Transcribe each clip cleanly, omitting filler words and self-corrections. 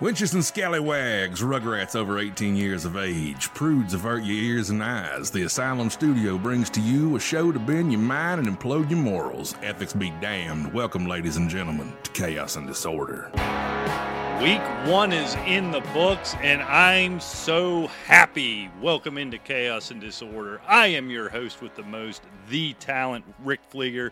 Witches and scallywags, rugrats over 18 years of age, prudes, avert your ears and eyes. The Asylum Studio brings to you a show to bend your mind and implode your morals. Ethics be damned. Welcome, ladies and gentlemen, to Chaos and Disorder. Week one is in the books, and I'm so happy. Welcome into Chaos and Disorder. I am your host with the most, the talent, Rick Fleeger,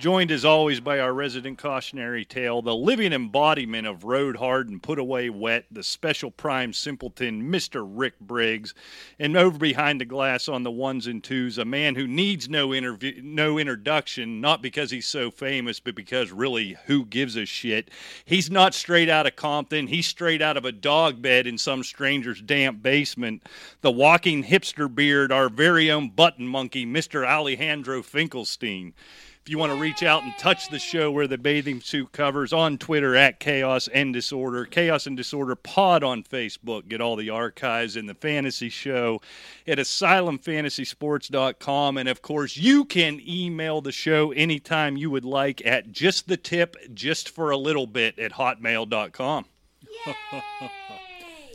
joined as always by our resident cautionary tale, the living embodiment of road hard and put away wet, the special prime simpleton, Mr. Rick Briggs, and over behind the glass on the ones and twos, a man who needs no introduction, not because he's so famous, but because really, who gives a shit? He's not straight out of Compton. He's straight out of a dog bed in some stranger's damp basement. The walking hipster beard, our very own button monkey, Mr. Alejandro Finkelstein. If you want to reach out and touch the show where the bathing suit covers, on Twitter at Chaos and Disorder, Chaos and Disorder Pod on Facebook. Get all the archives and the fantasy show at asylumfantasysports.com. And, of course, you can email the show anytime you would like at just the tip, just for a little bit at hotmail.com.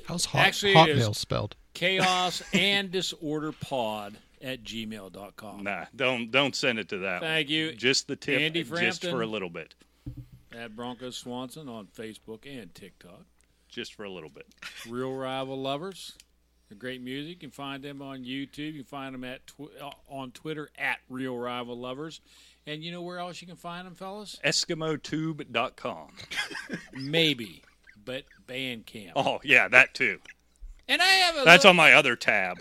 How's hotmail spelled? Chaos and Disorder Pod at gmail.com. Nah, don't send it to that. Thank you. Just the tip, Andy Frampton, just for a little bit. At Bronco Swanson on Facebook and TikTok. Just for a little bit. Real Rival Lovers. They're great music. You can find them on YouTube. You can find them at on Twitter at Real Rival Lovers. And you know where else you can find them, fellas? EskimoTube.com. Maybe, but Bandcamp. Oh, yeah, that too. And I have that's on my other tab.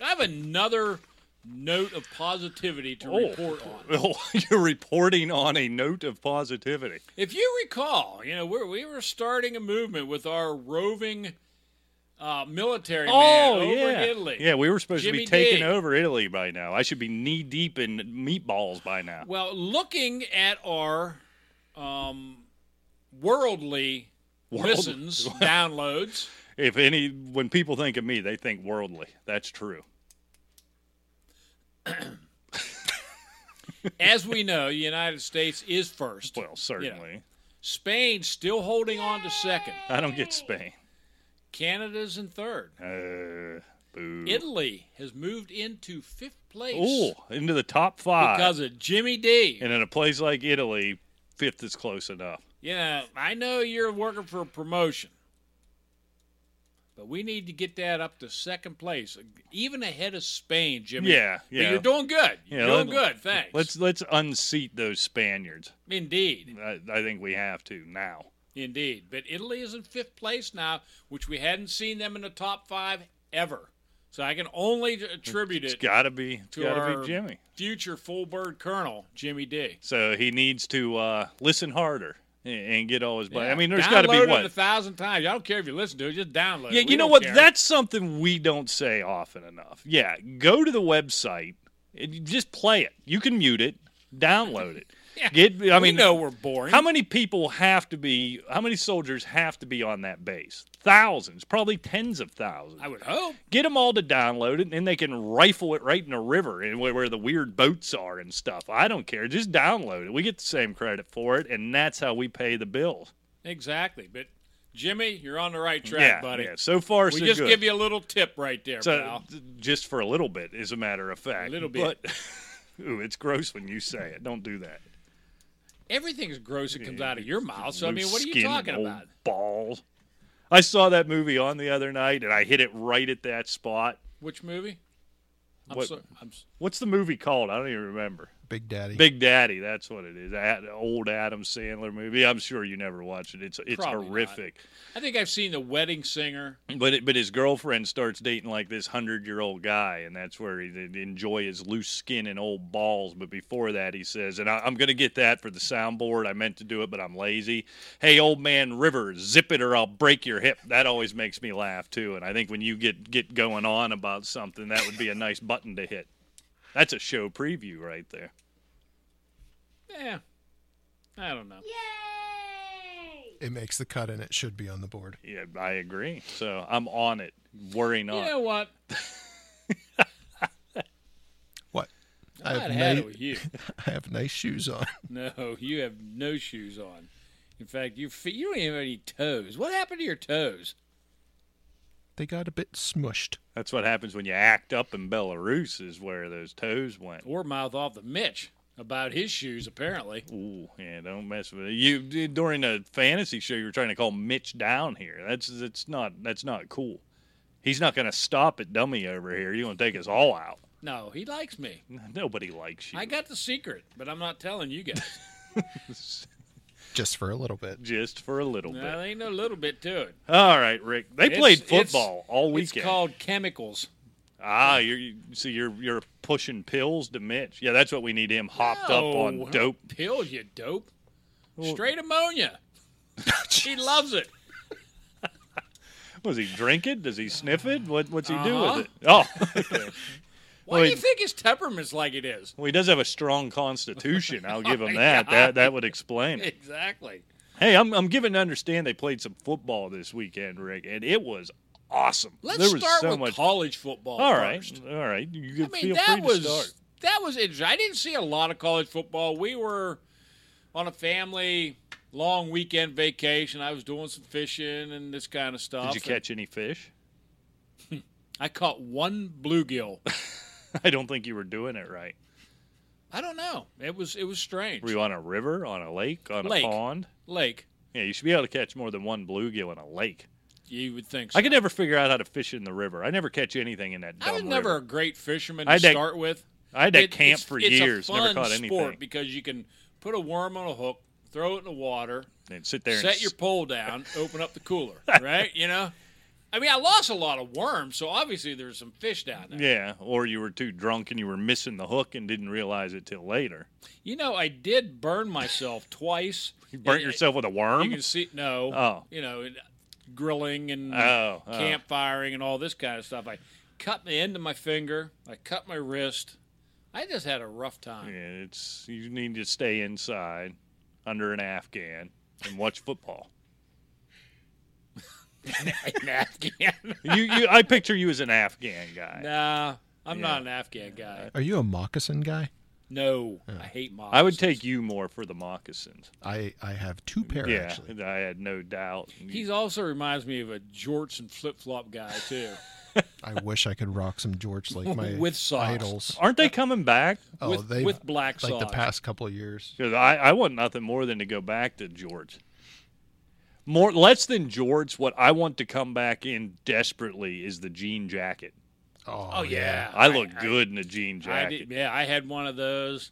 I have another note of positivity to report on. Oh, you're reporting on a note of positivity. If you recall, we were starting a movement with our roving military man in Italy. Yeah, we were supposed to be taking over Italy by now. I should be knee-deep in meatballs by now. Well, looking at our worldly listens, downloads... If any, when people think of me, they think worldly. That's true. As we know, the United States is first. Well, certainly. Spain still holding on to second. I don't get Spain. Canada's in third. Boo. Italy has moved into fifth place. Ooh, into the top five. Because of Jimmy D. And in a place like Italy, fifth is close enough. Yeah, I know you're working for a promotion. But we need to get that up to second place, even ahead of Spain, Jimmy. Yeah. But you're doing good. You're doing good. Thanks. Let's unseat those Spaniards. Indeed. I think we have to now. Indeed. But Italy is in fifth place now, which we hadn't seen them in the top five ever. So I can only attribute it to Jimmy, future full bird colonel, Jimmy D. So he needs to listen harder. And get all his money. Yeah. I mean, there's got to be what? Download it 1,000 times. I don't care if you listen to it. Just download it. Yeah, you know what? Care. That's something we don't say often enough. Yeah, go to the website and just play it. You can mute it. Download it. Yeah. We know we're boring. How many soldiers have to be on that base? Thousands, probably tens of thousands. I would hope. Get them all to download it, and they can rifle it right in the river and where the weird boats are and stuff. I don't care. Just download it. We get the same credit for it, and that's how we pay the bill. Exactly. But, Jimmy, you're on the right track, buddy. Yeah, so far, so good. We just give you a little tip right there, pal. Just for a little bit, as a matter of fact. A little bit. But, ooh, it's gross when you say it. Don't do that. Everything's gross that comes out of your mouth. So, what are you talking about? Balls. I saw that movie on the other night, and I hit it right at that spot. Which movie? What's the movie called? I don't even remember. Big Daddy. Big Daddy. That's what it is. That old Adam Sandler movie. I'm sure you never watched it. It's probably horrific. Not. I think I've seen The Wedding Singer. But his girlfriend starts dating like this 100-year-old guy, and that's where he'd enjoy his loose skin and old balls. But before that, he says, and I'm going to get that for the soundboard. I meant to do it, but I'm lazy. Hey, old man River, zip it or I'll break your hip. That always makes me laugh, too. And I think when you get going on about something, that would be a nice button to hit. That's a show preview right there. Yeah. I don't know. Yay! It makes the cut, and it should be on the board. Yeah, I agree. So I'm on it. Worry not. You know what? What? I have nice shoes on. No, you have no shoes on. In fact, your feet, you don't even have any toes. What happened to your toes? They got a bit smushed. That's what happens when you act up in Belarus is where those toes went. Or mouth off to Mitch about his shoes, apparently. Ooh, yeah, don't mess with it. You during a fantasy show, you were trying to call Mitch down here. That's not cool. He's not going to stop at dummy over here. He's going to take us all out. No, he likes me. Nobody likes you. I got the secret, but I'm not telling you guys. Just for a little bit. Just for a little bit. There ain't no little bit to it. All right, Rick. They played football all weekend. It's called chemicals. Ah, you're pushing pills to Mitch. Yeah, that's what we need him hopped up on dope. Pills, you dope. Straight ammonia. She loves it. Does he drink it? Does he sniff it? What's he do with it? Oh. Why do you think his temperament's like it is? Well, he does have a strong constitution. I'll give him that. God. That would explain it. Exactly. Hey, I'm given to understand they played some football this weekend, Rick, and it was awesome. Let's start with college football first. All right. Feel free to start. That was interesting. I didn't see a lot of college football. We were on a family long weekend vacation. I was doing some fishing and this kind of stuff. Did you catch any fish? I caught one bluegill. I don't think you were doing it right. I don't know. It was strange. Were you on a river, on a lake, on a pond? Lake. Yeah, you should be able to catch more than one bluegill in a lake. You would think so. I could never figure out how to fish in the river. I never catch anything in that dumb river. I was never a great fisherman to start with. I had to camp for years, never caught anything. It's a fun sport because you can put a worm on a hook, throw it in the water, and sit there, set your pole down, open up the cooler, right? You know? I mean, I lost a lot of worms, so obviously there was some fish down there. Yeah, or you were too drunk and you were missing the hook and didn't realize it till later. You know, I did burn myself twice. You burnt yourself with a worm? You can see, no. Oh. You know, grilling and campfiring and all this kind of stuff. I cut the end of my finger. I cut my wrist. I just had a rough time. Yeah, you need to stay inside under an Afghan and watch football. An Afghan. I picture you as an Afghan guy. Nah, I'm not an Afghan guy. Are you a moccasin guy? No, I hate moccasins. I would take you more for the moccasins. I have two pairs, actually. I had no doubt. He also reminds me of a jorts and flip-flop guy, too. I wish I could rock some jorts like my with socks. Idols. Aren't they coming back? Oh, with black socks. Like the past couple of years. I want nothing more than to go back to jorts. More less than George, what I want to come back in desperately is the jean jacket. Oh yeah. I look good in a jean jacket. I had one of those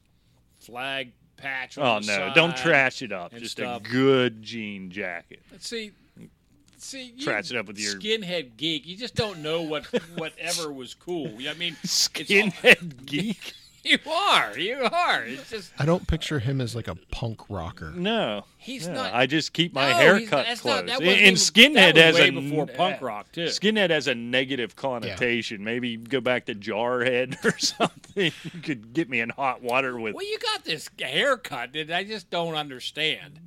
flag patch on the side. Don't trash it up. Just stuff. A good jean jacket. Let's see trash it up with your skinhead geek. You just don't know whatever was cool. I mean, skinhead geek. You are. It's just. I don't picture him as like a punk rocker. No, he's not. I just keep my haircut close. And skinhead has way before punk rock too. Skinhead has a negative connotation. Yeah. Maybe go back to Jarhead or something. You could get me in hot water with. Well, you got this haircut that I just don't understand.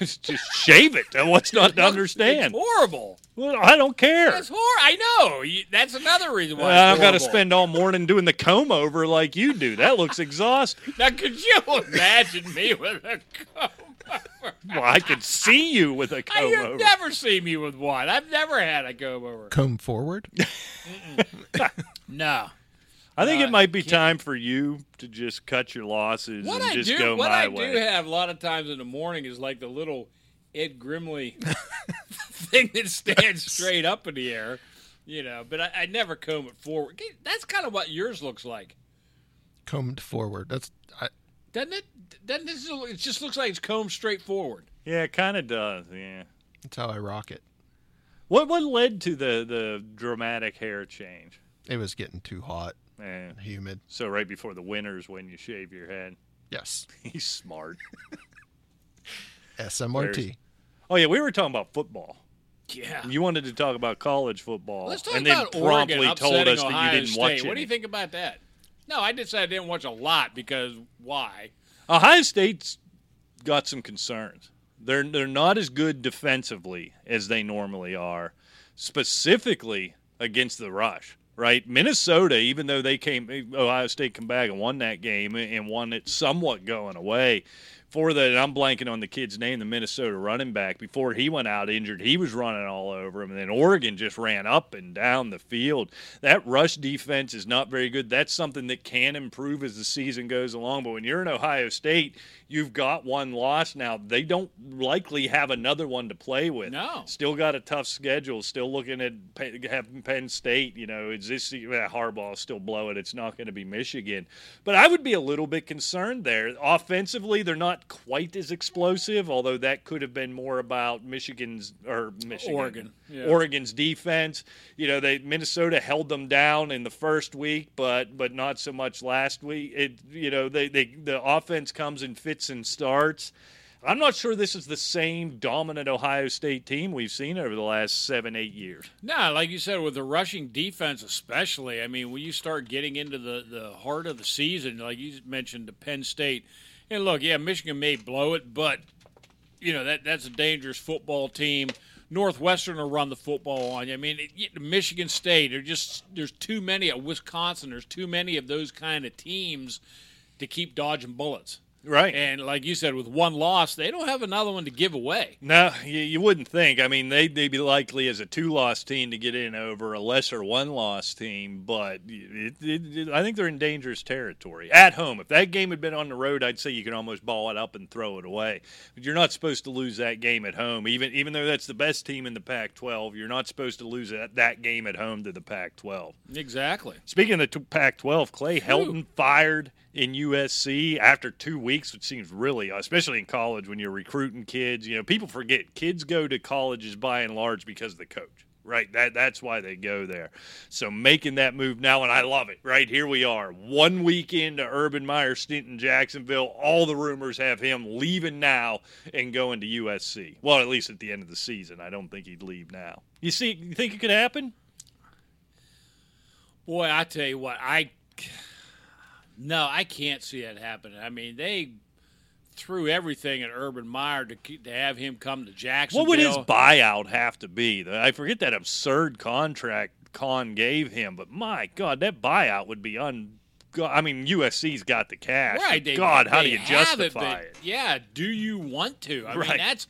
Just shave it. What's not to understand? It's horrible. Well, I don't care. That's horrible. I know. That's another reason why. I've got to spend all morning doing the comb over like you do. That looks exhausting. Now, could you imagine me with a comb over? Well, I could see you with a comb over. You've never seen me with one. I've never had a comb over. Comb forward? No. I think it might be time for you to just cut your losses and just go my way. What I do have a lot of times in the morning is like the little Ed Grimley thing that stands straight up in the air, you know. But I never comb it forward. That's kind of what yours looks like. Combed forward. Doesn't it? It just looks like it's combed straight forward. Yeah, it kind of does. Yeah, that's how I rock it. What led to the dramatic hair change? It was getting too hot. Yeah. Humid. So right before the winter's when you shave your head. Yes. He's smart. SMRT. We were talking about football. Yeah. You wanted to talk about college football. Let's talk about Oregon upsetting Ohio State. And then promptly told us that you didn't watch it. What do you think about that? No, I did say I didn't watch a lot because why? Ohio State's got some concerns. They're not as good defensively as they normally are, specifically against the rush. Right, Minnesota, even though Ohio State came back and won that game and won it somewhat going away, for the, and I'm blanking on the kid's name, the Minnesota running back, before he went out injured, he was running all over him. And then Oregon just ran up and down the field. That rush defense is not very good. That's something that can improve as the season goes along. But when you're in Ohio State, you've got one loss now. They don't likely have another one to play with. No. Still got a tough schedule. Still looking at Penn State. You know, is this Harbaugh still blowing? It's not going to be Michigan. But I would be a little bit concerned there. Offensively, they're not quite as explosive, although that could have been more about Oregon. Yeah. Oregon's defense. You know, Minnesota held them down in the first week, but not so much last week. The offense comes in fits and starts. I'm not sure this is the same dominant Ohio State team we've seen over the last 7-8 years. No, like you said, with the rushing defense especially, I mean, when you start getting into the heart of the season, like you mentioned, the Penn State, and look, yeah, Michigan may blow it, but, you know, that's a dangerous football team. Northwestern will run the football on you. I mean, Michigan State, there's too many at Wisconsin. There's too many of those kind of teams to keep dodging bullets. Right. And like you said, with one loss, they don't have another one to give away. No, you wouldn't think. I mean, they'd be likely as a two-loss team to get in over a lesser one-loss team, but I think they're in dangerous territory. At home, if that game had been on the road, I'd say you could almost ball it up and throw it away. But you're not supposed to lose that game at home. Even though that's the best team in the Pac-12, you're not supposed to lose that game at home to the Pac-12. Exactly. Speaking of the Pac-12, Clay Helton fired in USC after 2 weeks, which seems really, especially in college when you're recruiting kids, you know, people forget kids go to colleges by and large because of the coach, right? That's why they go there. So making that move now, and I love it, right? Here we are, 1 week into Urban Meyer stint in Jacksonville. All the rumors have him leaving now and going to USC. Well, at least at the end of the season. I don't think he'd leave now. You think it could happen? Boy, I tell you what, No, I can't see that happening. I mean, they threw everything at Urban Meyer to have him come to Jacksonville. What would his buyout have to be? I forget that absurd contract Khan gave him, but my God, that buyout would be I mean, USC's got the cash. Right? How do you justify it? Yeah, do you want to? I mean, that's.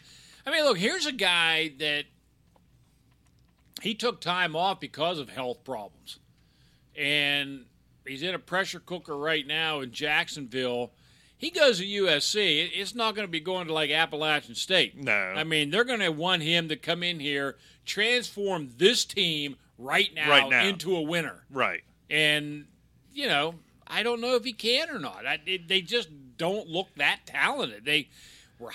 I mean, look, here's a guy that he took time off because of health problems, and he's in a pressure cooker right now in Jacksonville. He goes to USC. It's not going to be going to, like, Appalachian State. No. I mean, they're going to want him to come in here, transform this team right now into a winner. Right. And, you know, I don't know if he can or not. They just don't look that talented. They were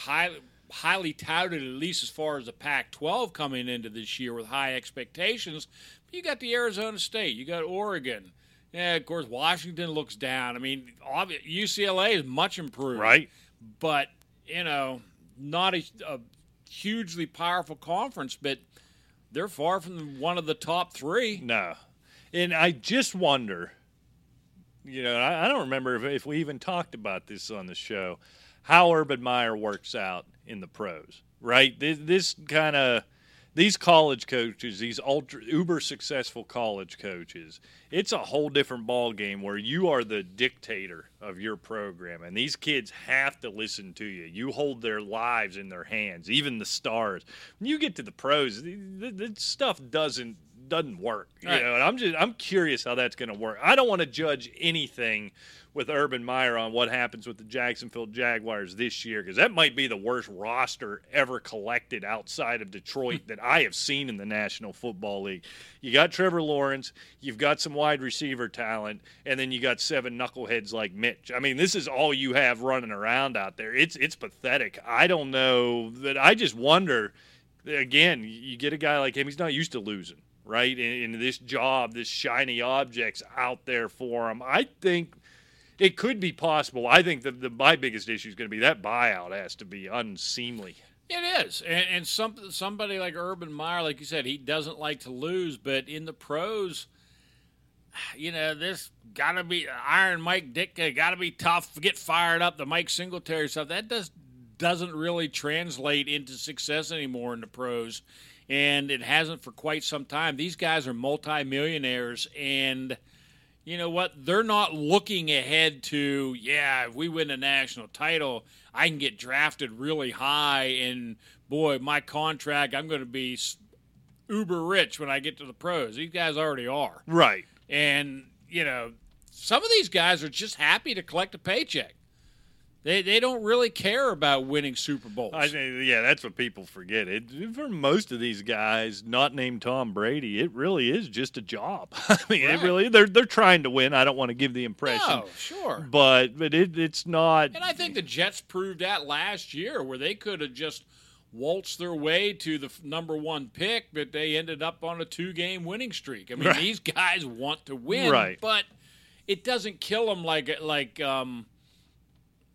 highly touted, at least as far as the Pac-12 coming into this year with high expectations. But you got the Arizona State. You got Oregon. Yeah, of course, Washington looks down. I mean, UCLA is much improved. Right. But, you know, not a hugely powerful conference, but they're far from one of the top three. No. And I just wonder, you know, I don't remember if we even talked about this on the show, how Urban Meyer works out in the pros, right? This kind of – these college coaches, these uber-successful college coaches, it's a whole different ball game where you are the dictator of your program, and these kids have to listen to you. You hold their lives in their hands, even the stars. When you get to the pros, this stuff doesn't work. You know, and I'm curious how that's going to work. I don't want to judge anything with Urban Meyer on what happens with the Jacksonville Jaguars this year, because that might be the worst roster ever collected outside of Detroit that I have seen in the National Football League. You got Trevor Lawrence, you've got some wide receiver talent, and then you got seven knuckleheads like Mitch. I mean, this is all you have running around out there. It's pathetic. I don't know. I just wonder, again, you get a guy like him, he's not used to losing, right? In this job, this shiny object's out there for him. I think it could be possible. I think my biggest issue is going to be that buyout has to be unseemly. It is. And somebody like Urban Meyer, like you said, he doesn't like to lose. But in the pros, you know, this got to be Iron Mike Ditka, got to be tough, get fired up, the Mike Singletary stuff. That doesn't really translate into success anymore in the pros. And it hasn't for quite some time. These guys are multimillionaires, and you know what, they're not looking ahead to, yeah, if we win a national title, I can get drafted really high, and boy, my contract, I'm going to be uber rich when I get to the pros. These guys already are. Right. And, you know, some of these guys are just happy to collect a paycheck. They don't really care about winning Super Bowls. Yeah, that's what people forget. For most of these guys, not named Tom Brady, it really is just a job. I mean, right. It really they're trying to win. I don't want to give the impression. No, sure. But it's not. And I think the Jets proved that last year, where they could have just waltzed their way to the number one pick, but they ended up on a 2-game winning streak. I mean, right. These guys want to win, right. But it doesn't kill them like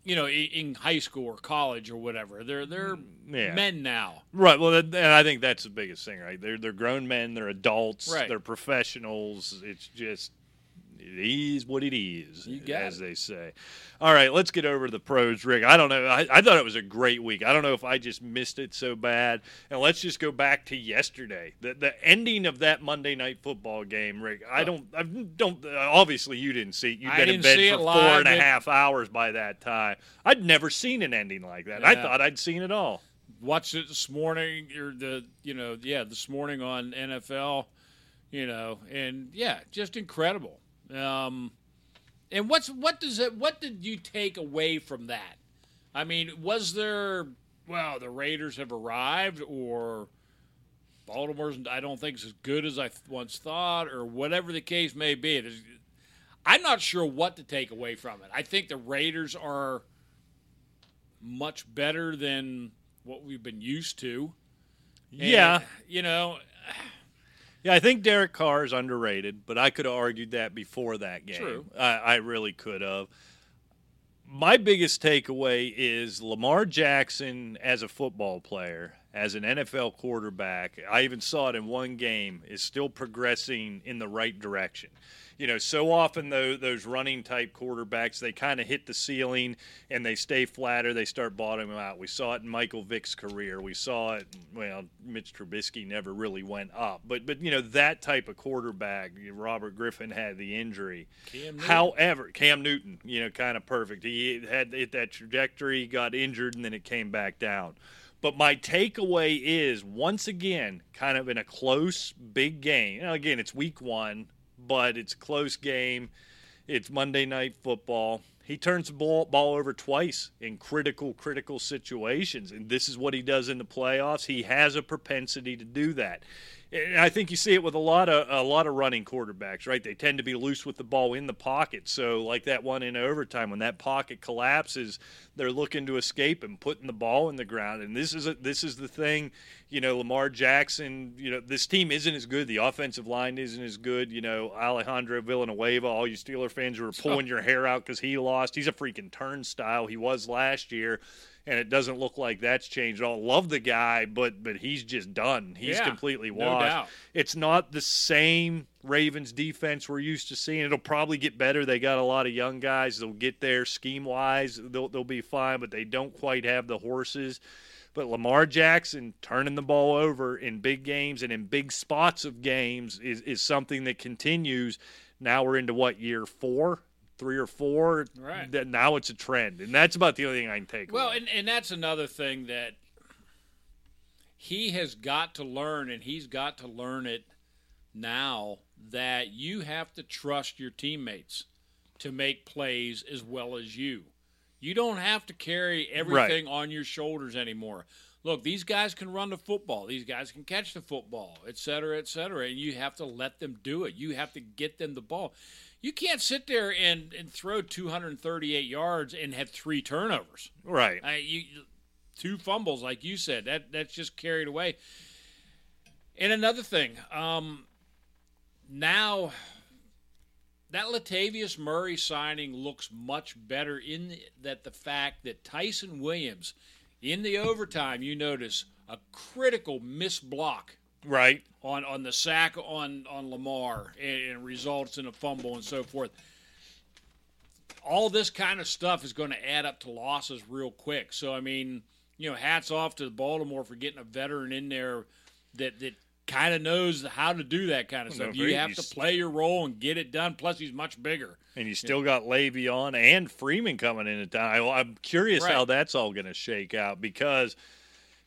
you know, in high school or college or whatever. They're yeah. Men now. Right. Well, and I think that's the biggest thing, right? They're grown men. They're adults. Right. They're professionals. It's just it is what it is, as they say. All right, let's get over to the pros, Rick. I don't know. I thought it was a great week. I don't know if I just missed it so bad. And let's just go back to yesterday, the ending of that Monday Night Football game, Rick. I don't. Obviously, you didn't see it. You've been in bed for 4.5 hours by that time. I'd never seen an ending like that. Yeah. I thought I'd seen it all. Watched it this morning, this morning on NFL, you know, and yeah, just incredible. And what did you take away from that? I mean, was there, well, the Raiders have arrived, or Baltimore's, I don't think, is as good as I once thought, or whatever the case may be. I'm not sure what to take away from it. I think the Raiders are much better than what we've been used to. And, yeah. You know. Yeah, I think Derek Carr is underrated, but I could have argued that before that game. True. I really could have. My biggest takeaway is Lamar Jackson as a football player, as an NFL quarterback, I even saw it in one game, is still progressing in the right direction. You know, so often those running-type quarterbacks, they kind of hit the ceiling and they stay flatter. They start bottoming out. We saw it in Michael Vick's career. We saw it, well, Mitch Trubisky never really went up. But you know, that type of quarterback, Robert Griffin had the injury. Cam Newton, you know, kind of perfect. He had hit that trajectory, got injured, and then it came back down. But my takeaway is, once again, kind of in a close, big game. Now, again, it's week one, but it's a close game. It's Monday Night Football. He turns the ball over twice in critical situations, and this is what he does in the playoffs. He has a propensity to do that. And I think you see it with a lot of running quarterbacks, right? They tend to be loose with the ball in the pocket. So, like that one in overtime, when that pocket collapses, they're looking to escape and putting the ball in the ground. And this is the thing, you know, Lamar Jackson. You know, this team isn't as good. The offensive line isn't as good. You know, Alejandro Villanueva. All you Steeler fans who are pulling your hair out because he lost. He's a freaking turnstile. He was last year. And it doesn't look like that's changed at all. Love the guy, but he's just done. He's completely washed. No doubt. It's not the same Ravens defense we're used to seeing. It'll probably get better. They got a lot of young guys. They'll get there scheme-wise. They'll be fine, but they don't quite have the horses. But Lamar Jackson turning the ball over in big games and in big spots of games is something that continues. Now we're into what, year 4? 3 or 4, right. Now it's a trend. And that's about the only thing I can take. Well, and that's another thing that he has got to learn, and he's got to learn it now, that you have to trust your teammates to make plays as well as you. You don't have to carry everything right on your shoulders anymore. Look, these guys can run the football. These guys can catch the football, et cetera, and you have to let them do it. You have to get them the ball. You can't sit there and throw 238 yards and have 3 turnovers. Right. 2 fumbles, like you said. That's just carried away. And another thing, now that Latavius Murray signing looks much better the fact that Tyson Williams, in the overtime, you notice a critical missed block. Right. On the sack on Lamar, and results in a fumble and so forth. All this kind of stuff is going to add up to losses real quick. So, I mean, you know, hats off to Baltimore for getting a veteran in there that kind of knows how to do that kind of stuff. You have to play your role and get it done. Plus, he's much bigger. And you still got Le'Veon and Freeman coming in at time. I'm curious how that's all going to shake out because,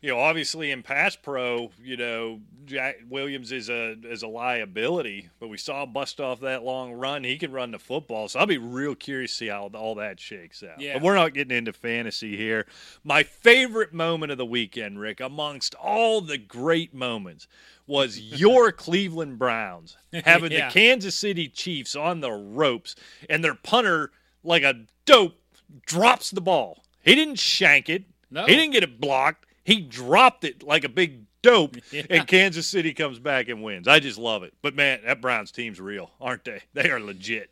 you know, obviously in pass pro, you know, Jack Williams is a liability, but we saw him bust off that long run. He can run the football. So I'll be real curious to see how all that shakes out. Yeah. But we're not getting into fantasy here. My favorite moment of the weekend, Rick, amongst all the great moments, was your Cleveland Browns having the Kansas City Chiefs on the ropes, and their punter, like a dope, drops the ball. He didn't shank it. No. He didn't get it blocked. He dropped it like a big dope, and Kansas City comes back and wins. I just love it. But, man, that Browns team's real, aren't they? They are legit.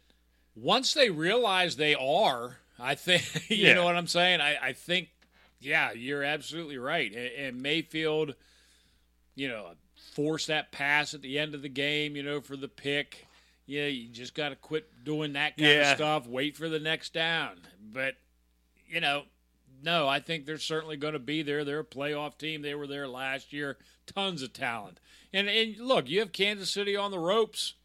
Once they realize they are, I think, you know what I'm saying? I think, yeah, you're absolutely right. And Mayfield, you know, forced that pass at the end of the game, you know, for the pick. Yeah, you just got to quit doing that kind of stuff, wait for the next down. But, you know, no, I think they're certainly going to be there. They're a playoff team. They were there last year. Tons of talent. And look, you have Kansas City on the ropes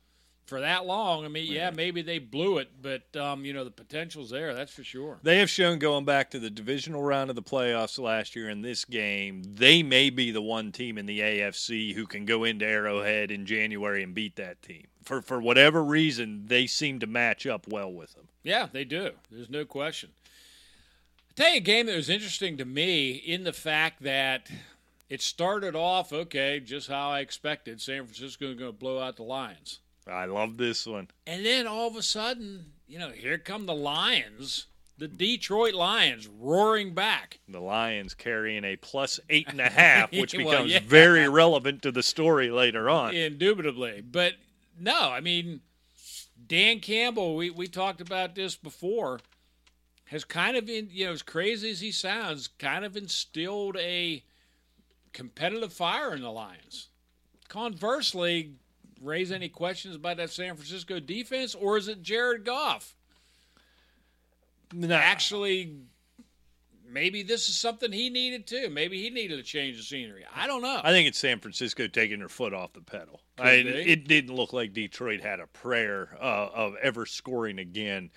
for that long. I mean, yeah, maybe they blew it, but, you know, the potential's there. That's for sure. They have shown going back to the divisional round of the playoffs last year in this game, they may be the one team in the AFC who can go into Arrowhead in January and beat that team. For whatever reason, they seem to match up well with them. Yeah, they do. There's no question. Tell you a game that was interesting to me in the fact that it started off, okay, just how I expected. San Francisco is going to blow out the Lions. I love this one. And then all of a sudden, you know, here come the Lions, the Detroit Lions roaring back. The Lions carrying a +8.5, which becomes very relevant to the story later on. Indubitably. But, no, I mean, Dan Campbell, we talked about this before, has kind of, you know, as crazy as he sounds, kind of instilled a competitive fire in the Lions. Conversely, raise any questions about that San Francisco defense, or is it Jared Goff? No. Actually, maybe this is something he needed too. Maybe he needed a change of scenery. I don't know. I think it's San Francisco taking their foot off the pedal. It didn't look like Detroit had a prayer of ever scoring again.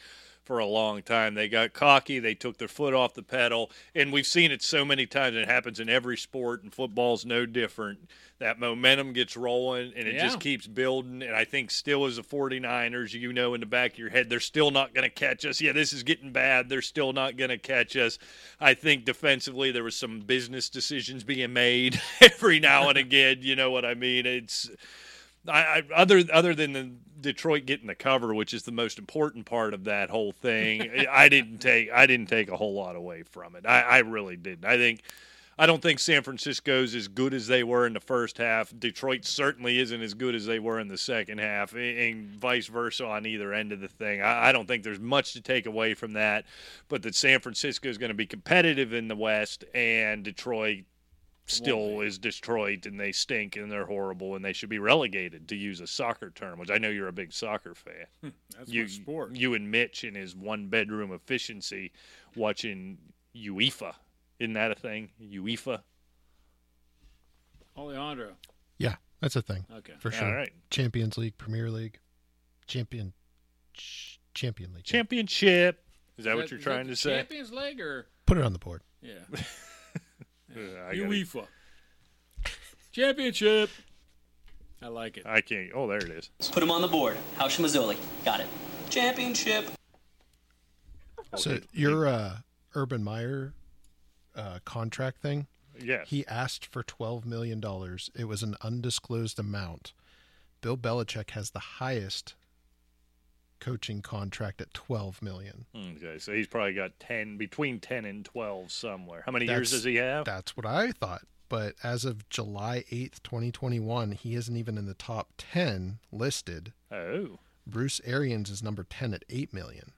For a long time, they got cocky. They took their foot off the pedal, and we've seen it so many times. It happens in every sport, and football's no different. That momentum gets rolling, and it just keeps building. And I think still as the 49ers, you know, in the back of your head, they're still not going to catch us. Yeah, this is getting bad. They're still not going to catch us. I think defensively there was some business decisions being made every now and again. You know what I mean? It's other than the Detroit getting the cover, which is the most important part of that whole thing. I didn't take a whole lot away from it. I really didn't. I don't think San Francisco's as good as they were in the first half. Detroit certainly isn't as good as they were in the second half, and vice versa on either end of the thing. I don't think there's much to take away from that, but that San Francisco is going to be competitive in the West, and Detroit still is Detroit, and they stink, and they're horrible, and they should be relegated, to use a soccer term, which I know you're a big soccer fan. That's my sport. You and Mitch in his one-bedroom efficiency watching UEFA. Isn't that a thing? UEFA? Alejandro. Yeah, that's a thing. Okay. For sure. All right. Champions League, Premier League, Champion League. Championship. Is that what you're trying to say? Champions League or? Put it on the board. Yeah. UEFA Championship. I like it. I can't. Oh, there it is. Let's put him on the board. Hausch Mazzoli. Got it. Championship. So your Urban Meyer contract thing. Yeah. He asked for $12 million. It was an undisclosed amount. Bill Belichick has the highest coaching contract at $12 million. Okay, so he's probably got 10, between 10 and 12 somewhere. How many years does he have? That's what I thought. But as of July 8th, 2021, he isn't even in the top 10 listed. Oh. Bruce Arians is number 10 at $8 million.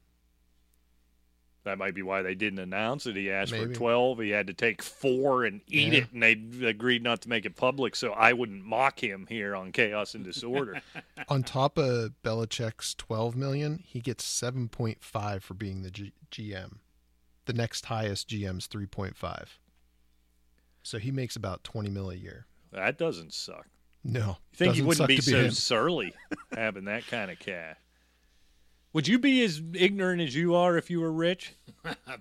That might be why they didn't announce it. He asked for 12. He had to take 4 and eat it, and they agreed not to make it public, so I wouldn't mock him here on Chaos and Disorder. On top of Belichick's $12 million, he gets $7.5 for being the GM. The next highest GM's $3.5. So he makes about $20 million a year. That doesn't suck. No. You think he wouldn't be so surly having that kind of cash? Would you be as ignorant as you are if you were rich?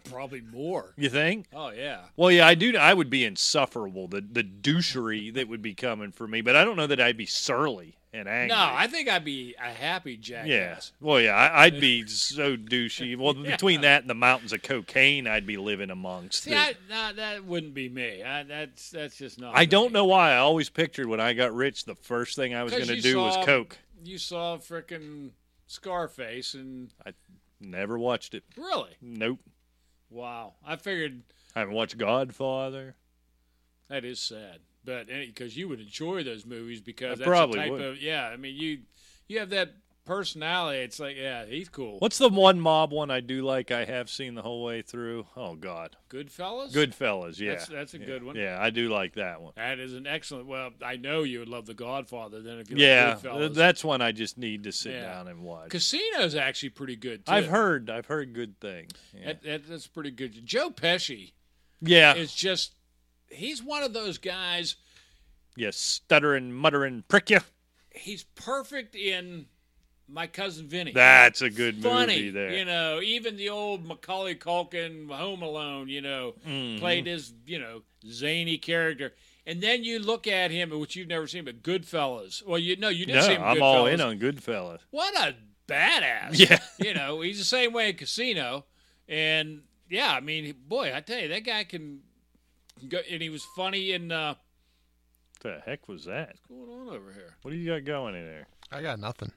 Probably more. You think? Oh, yeah. Well, yeah, I do. I would be insufferable, the douchery that would be coming for me. But I don't know that I'd be surly and angry. No, I think I'd be a happy jackass. Yeah. Well, yeah, I'd be so douchey. Well, yeah. Between that and the mountains of cocaine I'd be living amongst. See, that wouldn't be me. That's just not I don't me. Know why. I always pictured when I got rich, the first thing I was going to do was coke. You saw frickin' Scarface, and I never watched it. Really? Nope. Wow. I figured I haven't watched Godfather. That is sad, but because you would enjoy those movies, because that's probably the type would. Of yeah. I mean, you have that personality. It's like, yeah, he's cool. What's the one mob one I do like? I have seen the whole way through. Oh God, Goodfellas. Goodfellas, yeah, that's a good one. Yeah, I do like that one. That is an excellent. Well, I know you would love The Godfather then if you like Goodfellas. Yeah, that's one I just need to sit down and watch. Casino's actually pretty good too. I've heard good things. Yeah. That's pretty good. Joe Pesci. Yeah, is just he's one of those guys. Yes, stuttering, muttering, prick you. He's perfect in. My Cousin Vinny. That's a good movie there. You know, even the old Macaulay Culkin, Home Alone, you know, played his, you know, zany character. And then you look at him, which you've never seen, but Goodfellas. Well, you did see him in Goodfellas. I'm all in on Goodfellas. What a badass. Yeah. You know, he's the same way in Casino. And, yeah, I mean, boy, I tell you, that guy can go. And he was funny in. What the heck was that? What's going on over here? What do you got going in there? I got nothing.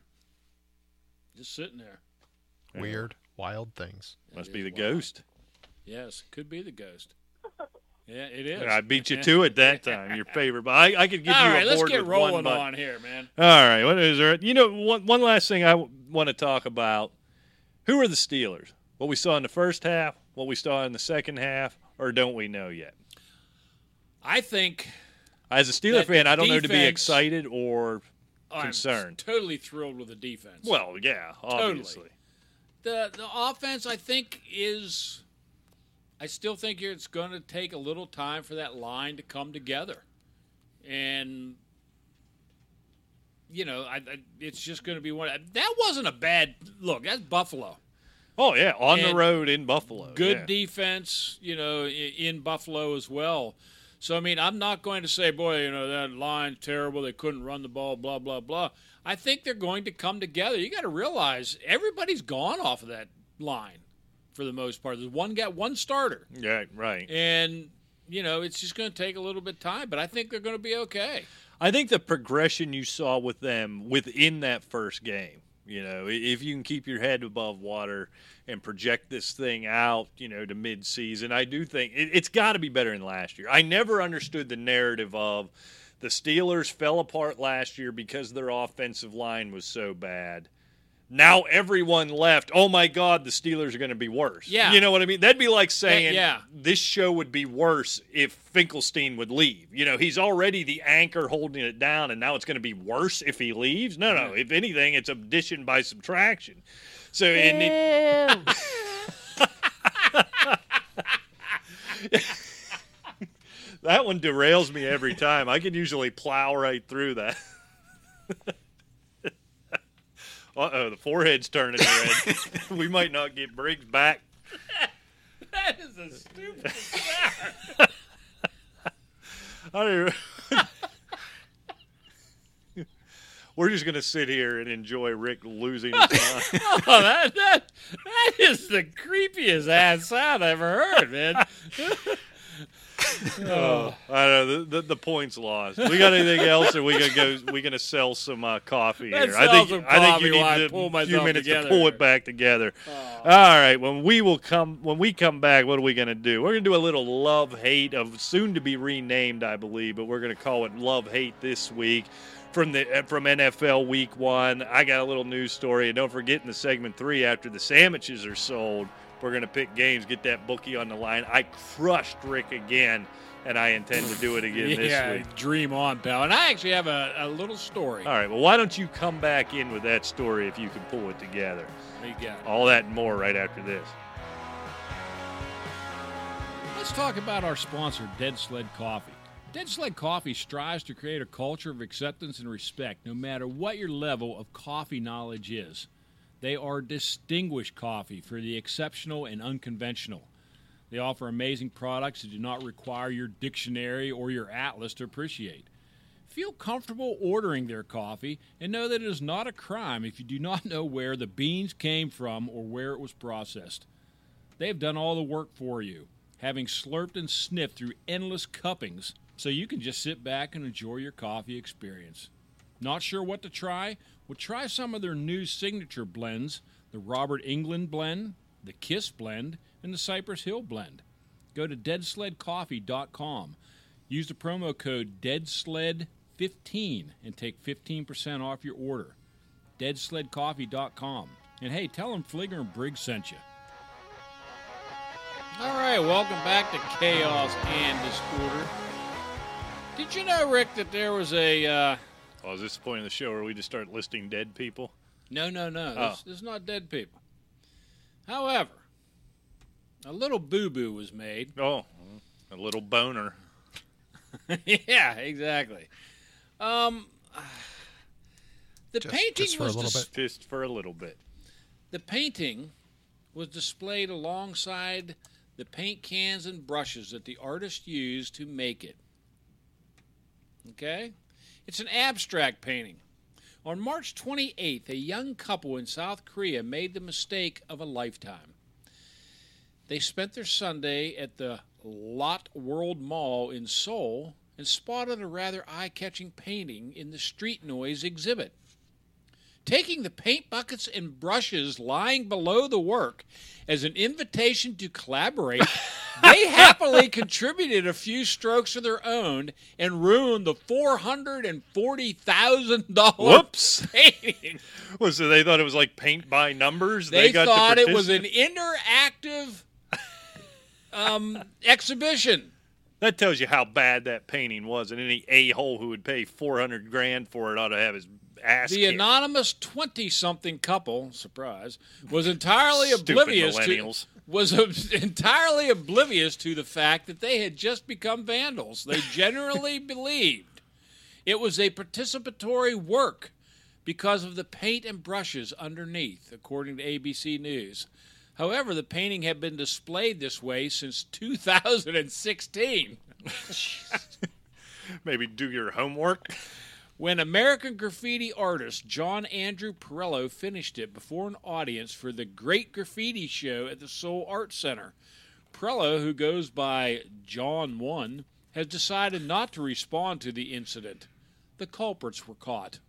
Just sitting there. Weird, wild things. Must be the ghost. Yes, could be the ghost. Yeah, it is. I beat you to it that time. Your favorite. But I could give all you right, a board with one. All right, let's get rolling on here, man. All right. What is there? You know, one last thing I want to talk about. Who are the Steelers? What we saw in the first half, what we saw in the second half, or don't we know yet? I think. As a Steeler fan, I don't know to be excited or concerned. I'm totally thrilled with the defense. Well, yeah, obviously. Totally. The offense, I think, I still think it's going to take a little time for that line to come together. And, you know, it's just going to be one. That wasn't a bad look. That's Buffalo. Oh, yeah, on the road in Buffalo. Good defense, you know, in Buffalo as well. So, I mean, I'm not going to say, boy, you know, that line's terrible. They couldn't run the ball, blah, blah, blah. I think they're going to come together. You got to realize everybody's gone off of that line for the most part. There's one starter. Yeah, right. And, you know, it's just going to take a little bit of time, but I think they're going to be okay. I think the progression you saw with them within that first game, you know, if you can keep your head above water and project this thing out, you know, to midseason, I do think it's got to be better than last year. I never understood the narrative of the Steelers fell apart last year because their offensive line was so bad. Now everyone left. Oh, my God, the Steelers are going to be worse. Yeah. You know what I mean? That'd be like saying this show would be worse if Finkelstein would leave. You know, he's already the anchor holding it down, and now it's going to be worse if he leaves? No. If anything, it's addition by subtraction. So that one derails me every time. I can usually plow right through that. Uh-oh, the forehead's turning red. We might not get Briggs back. That is a stupid start. We're just going to sit here and enjoy Rick losing his mind. Oh, that is the creepiest ass sound I ever heard, man. Oh, I don't know. The point's lost. We got anything else, or we're gonna sell some coffee here? I think you need a few minutes to pull it back together. Oh. All right. When we come back, what are we gonna do? We're gonna do a little love hate of soon to be renamed, I believe, but we're gonna call it love hate this week. From NFL Week 1, I got a little news story, and don't forget in the segment 3 after the sandwiches are sold. We're going to pick games, get that bookie on the line. I crushed Rick again, and I intend to do it again this week. Dream on, pal. And I actually have a little story. All right, well, why don't you come back in with that story if you can pull it together? You got it. All that and more right after this. Let's talk about our sponsor, Dead Sled Coffee. Dead Sled Coffee strives to create a culture of acceptance and respect, no matter what your level of coffee knowledge is. They are distinguished coffee for the exceptional and unconventional. They offer amazing products that do not require your dictionary or your atlas to appreciate. Feel comfortable ordering their coffee and know that it is not a crime if you do not know where the beans came from or where it was processed. They've done all the work for you, having slurped and sniffed through endless cuppings, so you can just sit back and enjoy your coffee experience. Not sure what to try? Well, try some of their new signature blends, the Robert England blend, the Kiss blend, and the Cypress Hill blend. Go to deadsledcoffee.com. Use the promo code DEADSLED 15 and take 15% off your order. DeadSledCoffee.com. And hey, tell them Fleeger and Briggs sent you. All right, welcome back to Chaos and Disorder. Did you know, Rick, that there was a... Well, is this the point of the show where we just start listing dead people? No. Oh. This is not dead people. However, a little boo-boo was made. Oh, a little boner. Yeah, exactly. The just, painting just for was a little bit. Just for a little bit. The painting was displayed alongside the paint cans and brushes that the artist used to make it. Okay? It's an abstract painting. On March 28th, a young couple in South Korea made the mistake of a lifetime. They spent their Sunday at the Lot World Mall in Seoul and spotted a rather eye-catching painting in the street noise exhibit. Taking the paint buckets and brushes lying below the work as an invitation to collaborate, they happily contributed a few strokes of their own and ruined the $440,000 Whoops. Painting. Well, so they thought it was like paint by numbers? They thought it was an interactive exhibition. That tells you how bad that painting was, and any a-hole who would pay $400,000 for it ought to have his ass kicked. The anonymous 20-something couple, surprise, was entirely oblivious to the fact that they had just become vandals. They generally believed it was a participatory work because of the paint and brushes underneath, according to ABC News. However, the painting had been displayed this way since 2016. Maybe do your homework. When American graffiti artist John Andrew Perello finished it before an audience for the Great Graffiti Show at the Seoul Art Center, Perello, who goes by John One, has decided not to respond to the incident. The culprits were caught.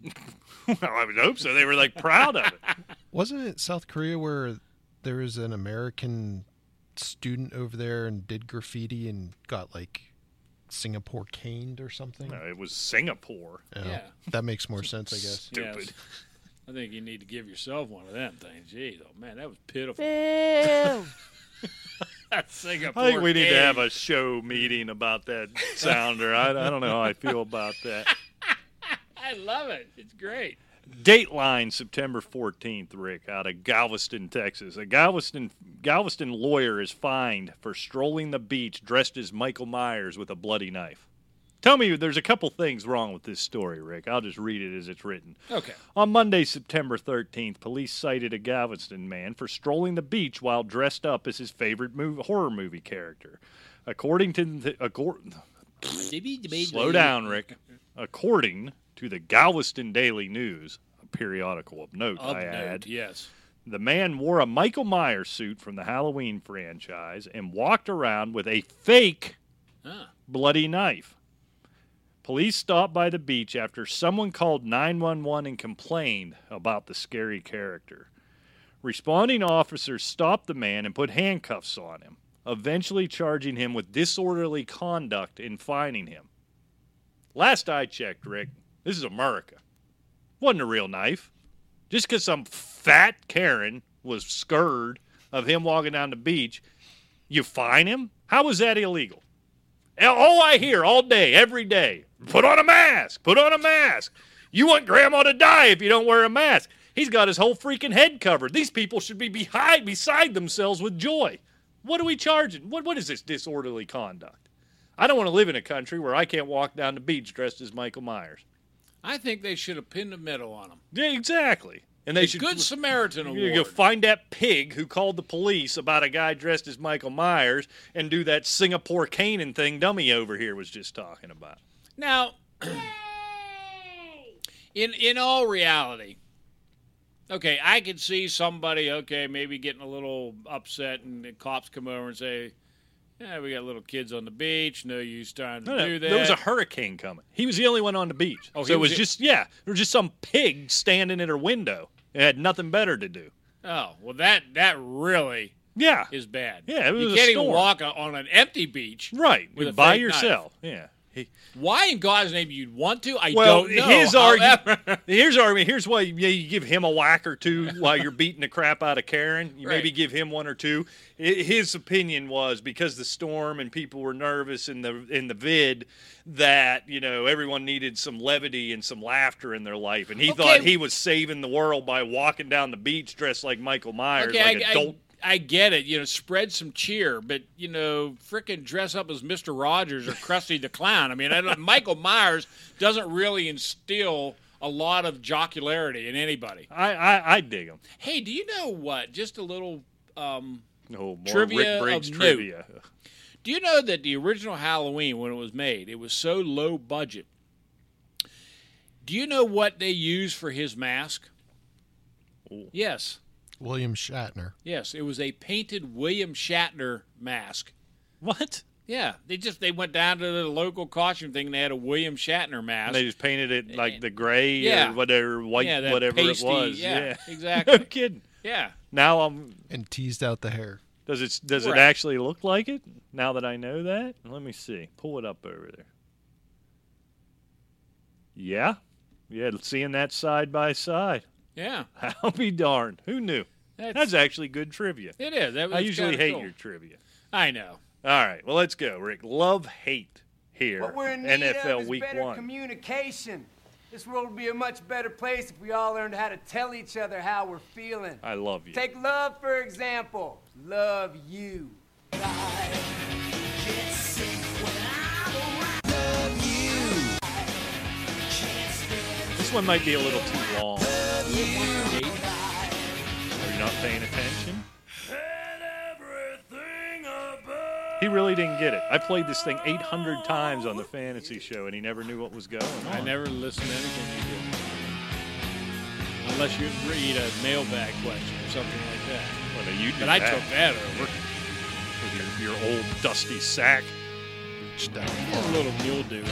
Well, I would hope so. They were, like, proud of it. Wasn't it South Korea where... there was an American student over there and did graffiti and got, like, Singapore caned or something? No, it was Singapore. Yeah. That makes more sense, I guess. Stupid. Yes. I think you need to give yourself one of them things. Jeez, oh, man, that was pitiful. That's Singapore. I think we need to have a show meeting about that sounder. I don't know how I feel about that. I love it. It's great. Dateline, September 14th, Rick, out of Galveston, Texas. A Galveston lawyer is fined for strolling the beach dressed as Michael Myers with a bloody knife. Tell me, there's a couple things wrong with this story, Rick. I'll just read it as it's written. Okay. On Monday, September 13th, police cited a Galveston man for strolling the beach while dressed up as his favorite horror movie character. According to the... Slow down, Rick. According to the Galveston Daily News, a periodical of note, yes. The man wore a Michael Myers suit from the Halloween franchise and walked around with a fake bloody knife. Police stopped by the beach after someone called 911 and complained about the scary character. Responding officers stopped the man and put handcuffs on him, eventually charging him with disorderly conduct and fining him. Last I checked, Rick, this is America. Wasn't a real knife. Just because some fat Karen was scared of him walking down the beach, you fine him? How is that illegal? All I hear all day, every day, put on a mask, put on a mask. You want grandma to die if you don't wear a mask. He's got his whole freaking head covered. These people should be beside themselves with joy. What are we charging? What is this disorderly conduct? I don't want to live in a country where I can't walk down the beach dressed as Michael Myers. I think they should have pinned a medal on him. Yeah, exactly. And they should Good Samaritan Award. You find that pig who called the police about a guy dressed as Michael Myers and do that Singapore Canin thing Dummy over here was just talking about. Now, in all reality, okay, I could see somebody, okay, maybe getting a little upset and the cops come over and say, yeah, we got little kids on the beach. No use trying to do that. There was a hurricane coming. He was the only one on the beach. Oh, so it was just, yeah, there was just some pig standing at her window. It had nothing better to do. Oh, well, that really is bad. Yeah, it was you can't even walk on an empty beach. Right, by yourself. Knife. Yeah. Why in God's name you'd want to? I don't know. Here's why you give him a whack or two while you're beating the crap out of Karen. You maybe give him one or two. His opinion was because the storm and people were nervous in the vid that, you know, everyone needed some levity and some laughter in their life. And he thought he was saving the world by walking down the beach dressed like Michael Myers, adult. I get it, you know, spread some cheer, but, you know, frickin' dress up as Mr. Rogers or Krusty the Clown. I mean, Michael Myers doesn't really instill a lot of jocularity in anybody. I dig him. Hey, do you know what? Just a little trivia. Rick Briggs trivia. Do you know that the original Halloween, when it was made, it was so low budget? Do you know what they used for his mask? Ooh. Yes. William Shatner. Yes, it was a painted William Shatner mask. What? Yeah, they went down to the local costume thing and they had a William Shatner mask. And they just painted it like the gray or whatever, white, whatever pasty, it was. Yeah, exactly. No kidding. Yeah. Now and teased out the hair. Does it actually look like it? Now that I know that, let me see. Pull it up over there. Yeah, seeing that side by side. Yeah. I'll be darned. Who knew? That's actually good trivia. It is. I usually hate your trivia. I know. All right. Well, let's go, Rick. Love, hate here. What we're in need NFL of is better communication. This world would be a much better place if we all learned how to tell each other how we're feeling. I love you. Take love, for example. Love you. I get sick when I'm around. Love you. This one might be a little too long. Are you not paying attention? He really didn't get it. I played this thing 800 times on the fantasy show, and he never knew what was going on. I never listened to anything you did. Unless you read a mailbag question or something like that. Well, no, you did. But I took that over. With your old dusty sack. A little mule dude.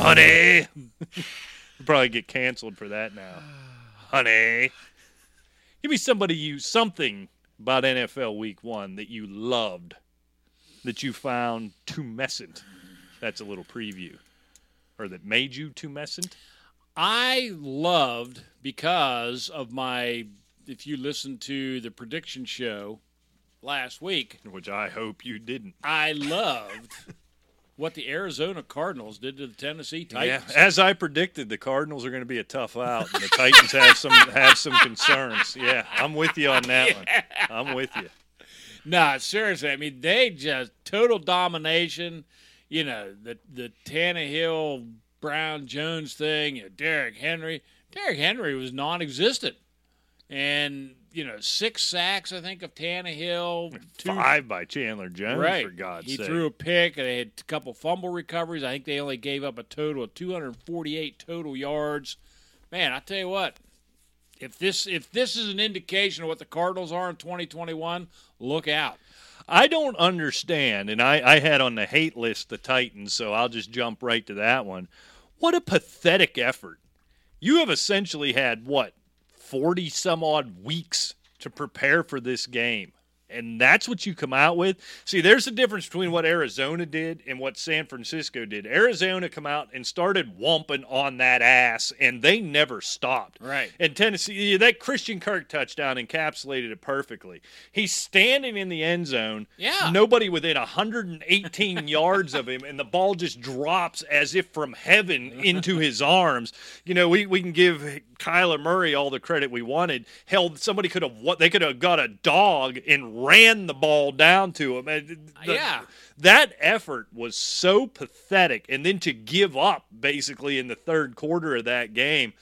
Honey! Probably get canceled for that now. Honey. Give me something about NFL Week 1 that you loved, that you found tumescent. That's a little preview. Or that made you tumescent. I loved, because of if you listened to the prediction show last week. Which I hope you didn't. I loved... what the Arizona Cardinals did to the Tennessee Titans. Yeah, as I predicted, the Cardinals are going to be a tough out, and the Titans have some concerns. Yeah, I'm with you on that one. I'm with you. No, seriously, I mean, they just total domination. You know, the Tannehill, Brown, Jones thing, you know, Derrick Henry. Derrick Henry was non-existent. And, you know, 6 sacks, I think, of Tannehill. 5 by Chandler Jones, for God's sake. He threw a pick, and they had a couple fumble recoveries. I think they only gave up a total of 248 total yards. Man, I tell you what, if this is an indication of what the Cardinals are in 2021, look out. I don't understand, and I had on the hate list the Titans, so I'll just jump right to that one. What a pathetic effort. You have essentially had, 40-some-odd weeks to prepare for this game. And that's what you come out with? See, there's a difference between what Arizona did and what San Francisco did. Arizona come out and started whumping on that ass, and they never stopped. Right. And Tennessee, that Christian Kirk touchdown encapsulated it perfectly. He's standing in the end zone. Yeah. Nobody within 118 yards of him, and the ball just drops as if from heaven into his arms. You know, we can give Kyler Murray all the credit we wanted. Hell, somebody could have got a dog and ran the ball down to him. Yeah. That effort was so pathetic. And then to give up, basically, in the third quarter of that game,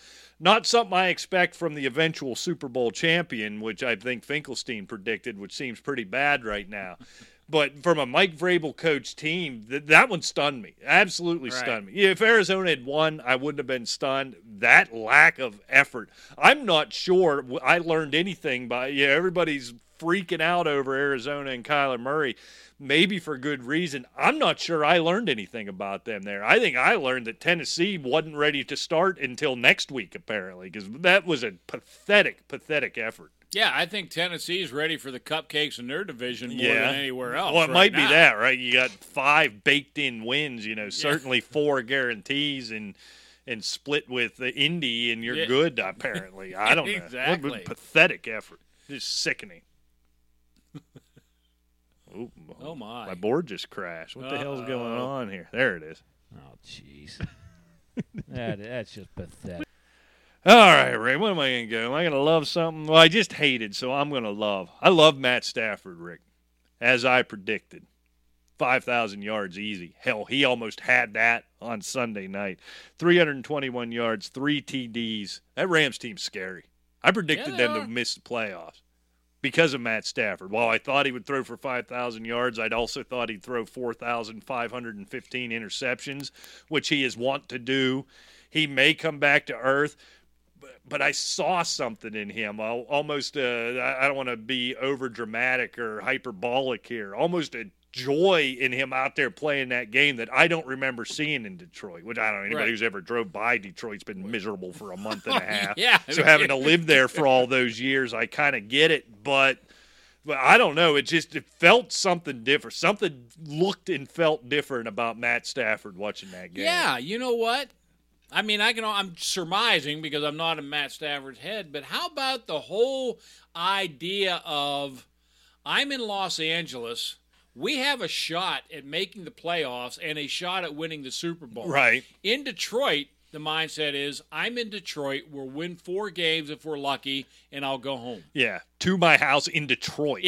not something I expect from the eventual Super Bowl champion, which I think Finkelstein predicted, which seems pretty bad right now. But from a Mike Vrabel coach team, that one stunned me. Absolutely stunned me. If Arizona had won, I wouldn't have been stunned. That lack of effort. I'm not sure I learned anything by everybody's freaking out over Arizona and Kyler Murray, maybe for good reason. I'm not sure I learned anything about them there. I think I learned that Tennessee wasn't ready to start until next week, apparently, because that was a pathetic, pathetic effort. Yeah, I think Tennessee's ready for the cupcakes in their division more than anywhere else. Well, it might be that, right? You got 5 baked-in wins, certainly 4 guarantees and split with the Indy, and you're good, apparently. I don't know. What a pathetic effort. Just sickening. Oh, my. My board just crashed. What the hell's going on here? There it is. Oh, jeez. That's just pathetic. All right, Rick, what am I going to go? Am I going to love something? Well, I just hated, so I'm going to love. I love Matt Stafford, Rick, as I predicted. 5,000 yards easy. Hell, he almost had that on Sunday night. 321 yards, 3 TDs. That Rams team's scary. I predicted them to miss the playoffs because of Matt Stafford. While I thought he would throw for 5,000 yards, I'd also thought he'd throw 4,515 interceptions, which he is wont to do. He may come back to earth. But I saw something in him, I don't want to be over dramatic or hyperbolic here, almost a joy in him out there playing that game that I don't remember seeing in Detroit, which I don't know anybody who's ever drove by Detroit's been miserable for a month and a half. So having to live there for all those years, I kind of get it, but I don't know. It felt something different. Something looked and felt different about Matt Stafford watching that game. Yeah, you know what? I mean, I'm surmising because I'm not in Matt Stafford's head, but how about the whole idea of I'm in Los Angeles, we have a shot at making the playoffs and a shot at winning the Super Bowl. Right. In Detroit, the mindset is I'm in Detroit, we'll win 4 games if we're lucky, and I'll go home. Yeah, to my house in Detroit.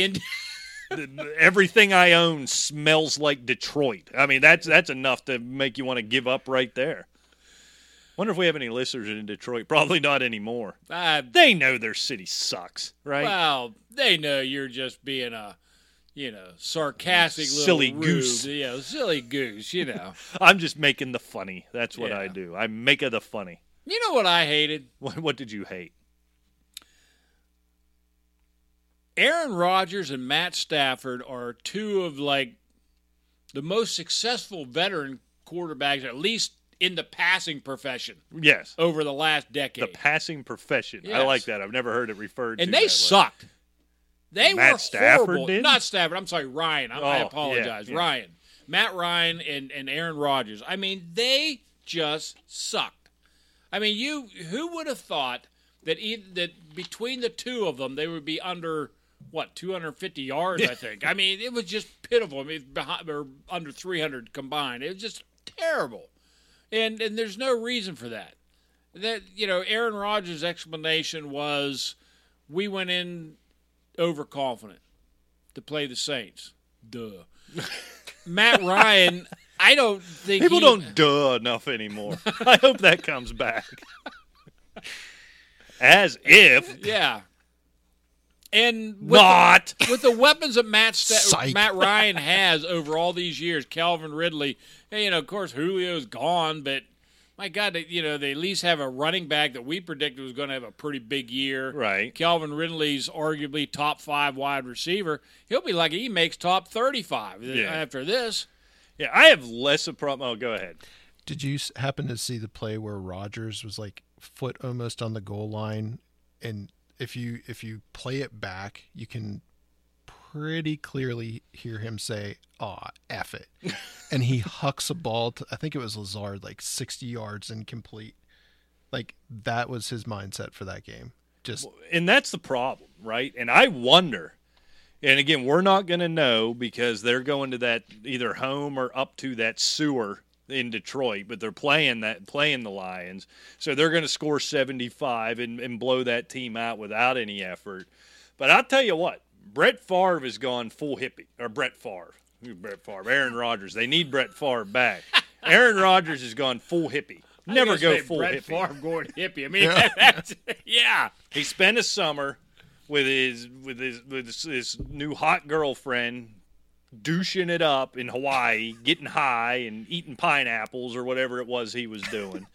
Everything I own smells like Detroit. I mean, that's enough to make you want to give up right there. Wonder if we have any listeners in Detroit. Probably not anymore. They know their city sucks, right? Well, they know you're just being a, sarcastic silly little goose. Silly goose, I'm just making the funny. That's what I do. I make of the funny. You know what I hated? What did you hate? Aaron Rodgers and Matt Stafford are two of, the most successful veteran quarterbacks, at least in the passing profession. Yes. Over the last decade. The passing profession. Yes. I like that. I've never heard it referred to that way. And they sucked. They were horrible. Not Stafford. I'm sorry, Ryan. I apologize. Yeah. Ryan. Matt Ryan and Aaron Rodgers. I mean, they just sucked. I mean, who would have thought that between the two of them, they would be under, 250 yards, I think. I mean, it was just pitiful. I mean, under 300 combined. It was just terrible. And there's no reason for that. Aaron Rodgers' explanation was, we went in overconfident to play the Saints. Duh. Matt Ryan, I don't think don't duh enough anymore. I hope that comes back. As if. Yeah. And with the weapons that Matt Ryan has over all these years, Calvin Ridley, of course Julio's gone, but my God, they at least have a running back that we predicted was going to have a pretty big year. Right. Calvin Ridley's arguably top 5 wide receiver. He'll be lucky he makes top 35 after this. Yeah, I have less of a problem. Oh, go ahead. Did you happen to see the play where Rodgers was foot almost on the goal line and if you play it back, you can pretty clearly hear him say, "Aw, F it." And he hucks a ball to, I think it was Lazard, 60 yards incomplete. That was his mindset for that game. And that's the problem, right? And I wonder, and again, we're not going to know because they're going to that either home or up to that sewer in Detroit, but they're playing the Lions, so they're going to score 75 and blow that team out without any effort. But I'll tell you what, Brett Favre has gone full hippie. Or Brett Favre. Aaron Rodgers. They need Brett Favre back. Aaron Rodgers has gone full hippie. Never go full Brett hippie. Brett Favre going hippie. I mean, yeah. He spent a summer with his new hot girlfriend, douching it up in Hawaii, getting high and eating pineapples or whatever it was he was doing.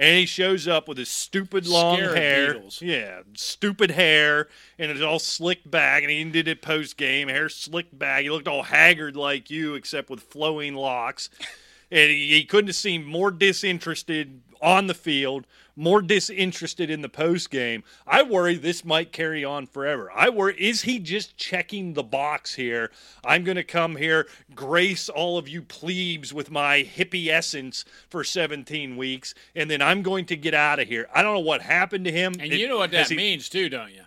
And he shows up with his stupid long hair. Beatles. Yeah, stupid hair. And it's all slicked back. And he did it post-game. Hair slicked back. He looked all haggard like you, except with flowing locks. And he couldn't have seemed more disinterested on the field, more disinterested in the post-game. I worry this might carry on forever. I worry, is he just checking the box here? I'm going to come here, grace all of you plebes with my hippie essence for 17 weeks, and then I'm going to get out of here. I don't know what happened to him. And you know what that means too, don't you?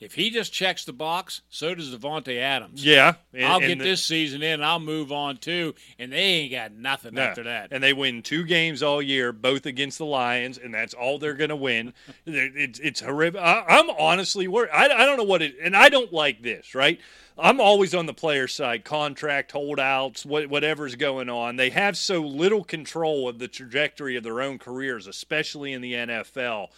If he just checks the box, so does Devontae Adams. Yeah. I'll get this season in, I'll move on too, and they ain't got nothing after that. And they win 2 games all year, both against the Lions, and that's all they're going to win. It's horrific. I'm honestly worried. I don't know what it – and I don't like this, right? I'm always on the player side, contract, holdouts, whatever's going on. They have so little control of the trajectory of their own careers, especially in the NFL.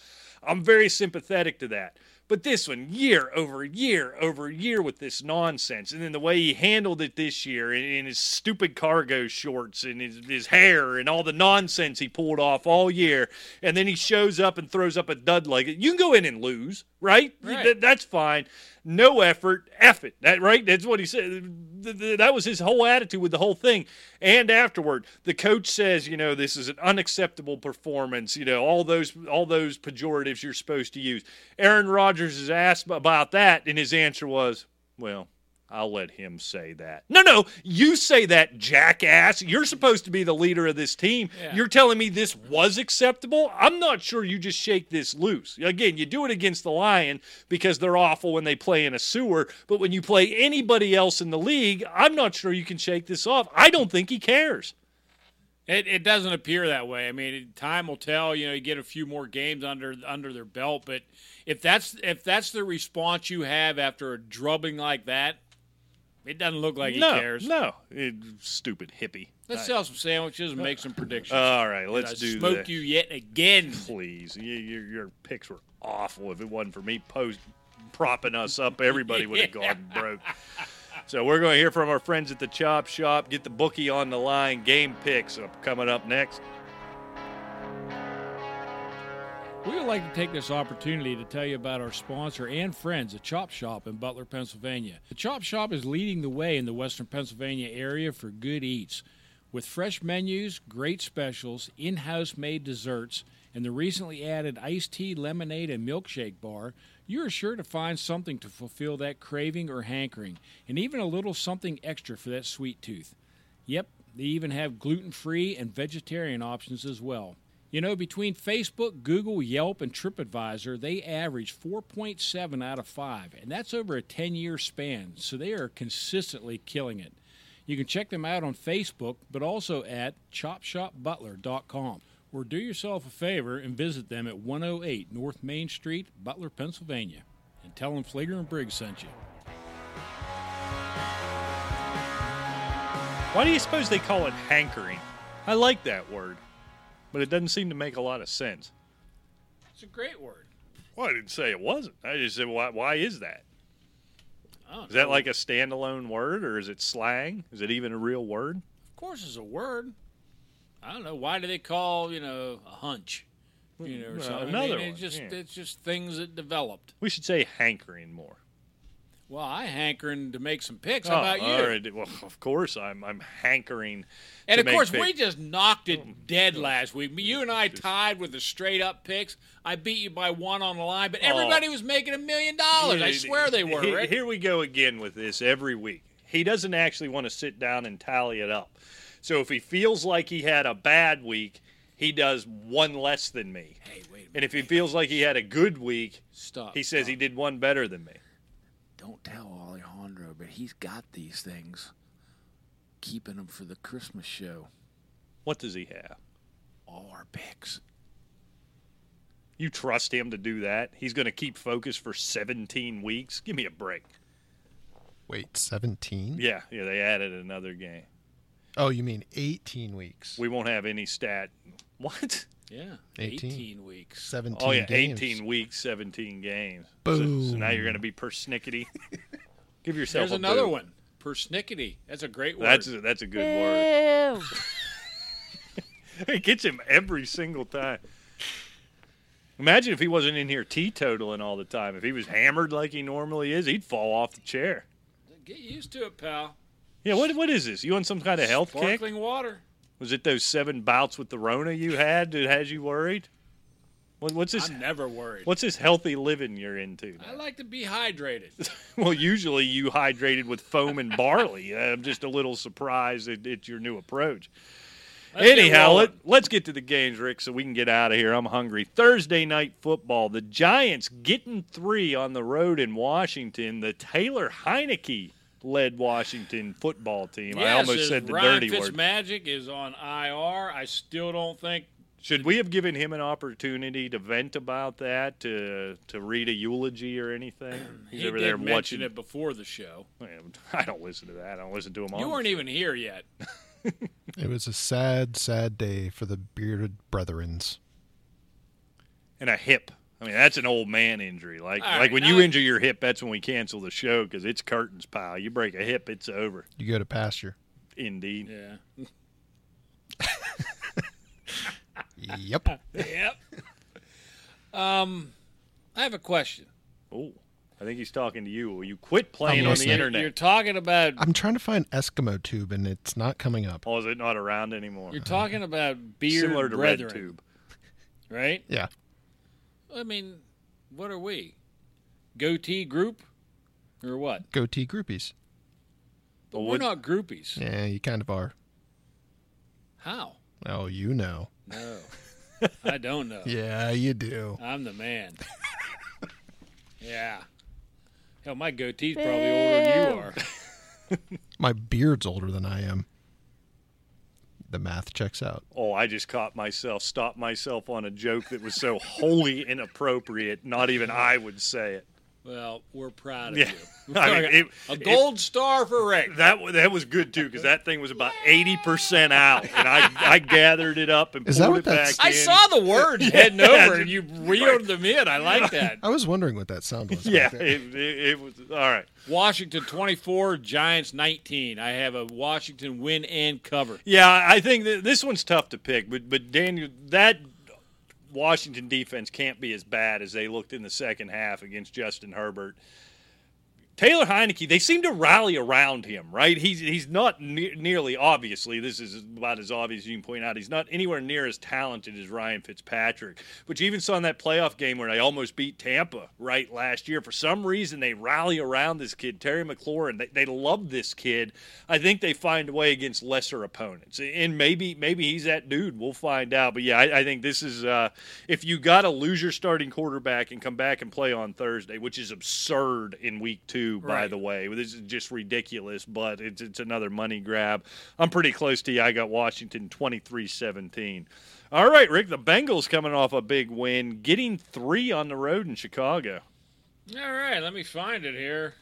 I'm very sympathetic to that. But this one, year over year over year with this nonsense. And then the way he handled it this year in his stupid cargo shorts and his hair and all the nonsense he pulled off all year. And then he shows up and throws up a dud like it. You can go in and lose, right? That's fine. No effort, F it. That, right? That's what he said. That was his whole attitude with the whole thing. And afterward, the coach says, you know, this is an unacceptable performance. You know, all those pejoratives you're supposed to use. Aaron Rodgers is asked about that, and his answer was, well, I'll let him say that. No, you say that, jackass. You're supposed to be the leader of this team. Yeah. You're telling me this was acceptable? I'm not sure you just shake this loose. Again, you do it against the Lion because they're awful when they play in a sewer, but when you play anybody else in the league, I'm not sure you can shake this off. I don't think he cares. It doesn't appear that way. I mean, time will tell. You know, you get a few more games under their belt, but if that's the response you have after a drubbing like that, it doesn't look like he cares. No, stupid hippie. Let's sell some sandwiches and make some predictions. All right, let's do that. Smoke you yet again. Please. Your picks were awful. If it wasn't for me propping us up, everybody would have gone broke. So we're going to hear from our friends at the Chop Shop. Get the bookie on the line. Game picks are coming up next. We would like to take this opportunity to tell you about our sponsor and friends, the Chop Shop in Butler, Pennsylvania. The Chop Shop is leading the way in the Western Pennsylvania area for good eats. With fresh menus, great specials, in-house made desserts, and the recently added iced tea, lemonade, and milkshake bar, you are sure to find something to fulfill that craving or hankering, and even a little something extra for that sweet tooth. Yep, they even have gluten-free and vegetarian options as well. You know, between Facebook, Google, Yelp, and TripAdvisor, they average 4.7 out of 5, and that's over a 10-year span, so they are consistently killing it. You can check them out on Facebook, but also at chopshopbutler.com, or do yourself a favor and visit them at 108 North Main Street, Butler, Pennsylvania, and tell them Fleeger and Briggs sent you. Why do you suppose they call it hankering? I like that word, but it doesn't seem to make a lot of sense. It's a great word. Well, I didn't say it wasn't. I just said, why is that? Is that like a standalone word, or is it slang? Is it even a real word? Of course it's a word. I don't know. Why do they call, a hunch? Or something. Another one. It's just things that developed. We should say hankering more. Well, I'm hankering to make some picks. How about you? Right. Well, of course, I'm hankering. And of course, we just knocked it dead last week. You and I tied with the straight-up picks. I beat you by 1 on the line, but everybody was making $1 million. I swear they were. Rick. Here we go again with this every week. He doesn't actually want to sit down and tally it up. So if he feels like he had a bad week, he does one less than me. Hey, wait a minute. And if he feels like he had a good week, he says he did one better than me. Don't tell Alejandro, but he's got these things. Keeping them for the Christmas show. What does he have? All our picks. You trust him to do that? He's going to keep focus for 17 weeks? Give me a break. Wait, 17? Yeah, they added another game. Oh, you mean 18 weeks. We won't have any stat. What? Yeah, 18 weeks. 17 games. Oh, yeah, games. 18 weeks, 17 games. Boom. So now you're going to be persnickety. Give yourself There's a another boot. One. Persnickety. That's a great word. That's a good word. It gets him every single time. Imagine if he wasn't in here teetotaling all the time. If he was hammered like he normally is, he'd fall off the chair. Get used to it, pal. Yeah, what is this? You on some kind of health kick? Sparkling water. Was it those 7 bouts with the Rona you had that has you worried? What's this? I'm never worried. What's this healthy living you're into now? I like to be hydrated. Well, usually you hydrated with foam and barley. I'm just a little surprised at your new approach. Anyhow, let's get to the games, Rick, so we can get out of here. I'm hungry. Thursday night football. The Giants getting 3 on the road in Washington. The Taylor Heineke-led Washington football team. Yes, I almost said the Ryan dirty word. Ryan Fitzmagic is on IR. I still don't think. Should we have given him an opportunity to vent about that, to read a eulogy or anything? He over did there mention watching it before the show. I don't listen to that. I don't listen to him. You weren't even here yet. It was a sad, sad day for the bearded brethrens. And a hip. I mean, that's an old man injury. Like when you injure your hip, that's when we cancel the show because it's curtains, pal. You break a hip, it's over. You go to pasture. Indeed. Yeah. Yep. I have a question. Oh. I think he's talking to you. Will you quit playing on the internet? You're talking about... I'm trying to find Eskimo Tube, and it's not coming up. Oh, is it not around anymore? You're talking about beard similar to brethren, Red Tube. Right? Yeah. I mean, what are we? Goatee group? Or what? Goatee groupies. But we're not groupies. Yeah, you kind of are. How? Oh, you know. No. I don't know. Yeah, you do. I'm the man. Yeah. Hell, my goatee's probably older than you are. My beard's older than I am. The math checks out. Oh, I just stopped myself on a joke that was so wholly inappropriate, not even I would say it. Well, we're proud of you. I mean, a gold star for Rick. That was good, too, because that thing was about 80% out, and I gathered it up and pulled it back in. I saw the words heading over, and you reeled them in. I like that. I was wondering what that sound was. Yeah, it was. All right. Washington 24, Giants 19. I have a Washington win and cover. Yeah, I think this one's tough to pick, but Daniel, that – Washington defense can't be as bad as they looked in the second half against Justin Herbert. Taylor Heineke, they seem to rally around him, right? He's not nearly, obviously, this is about as obvious as you can point out, he's not anywhere near as talented as Ryan Fitzpatrick. But you even saw in that playoff game where they almost beat Tampa, right, last year. For some reason, they rally around this kid, Terry McLaurin. They love this kid. I think they find a way against lesser opponents. And maybe he's that dude. We'll find out. But, yeah, I think this is if you got to lose your starting quarterback and come back and play on Thursday, which is absurd in week 2. By the way, this is just ridiculous, but it's another money grab. I'm pretty close to you. I got Washington 23-17. All right, Rick, the Bengals coming off a big win, getting 3 on the road in Chicago. All right, let me find it here.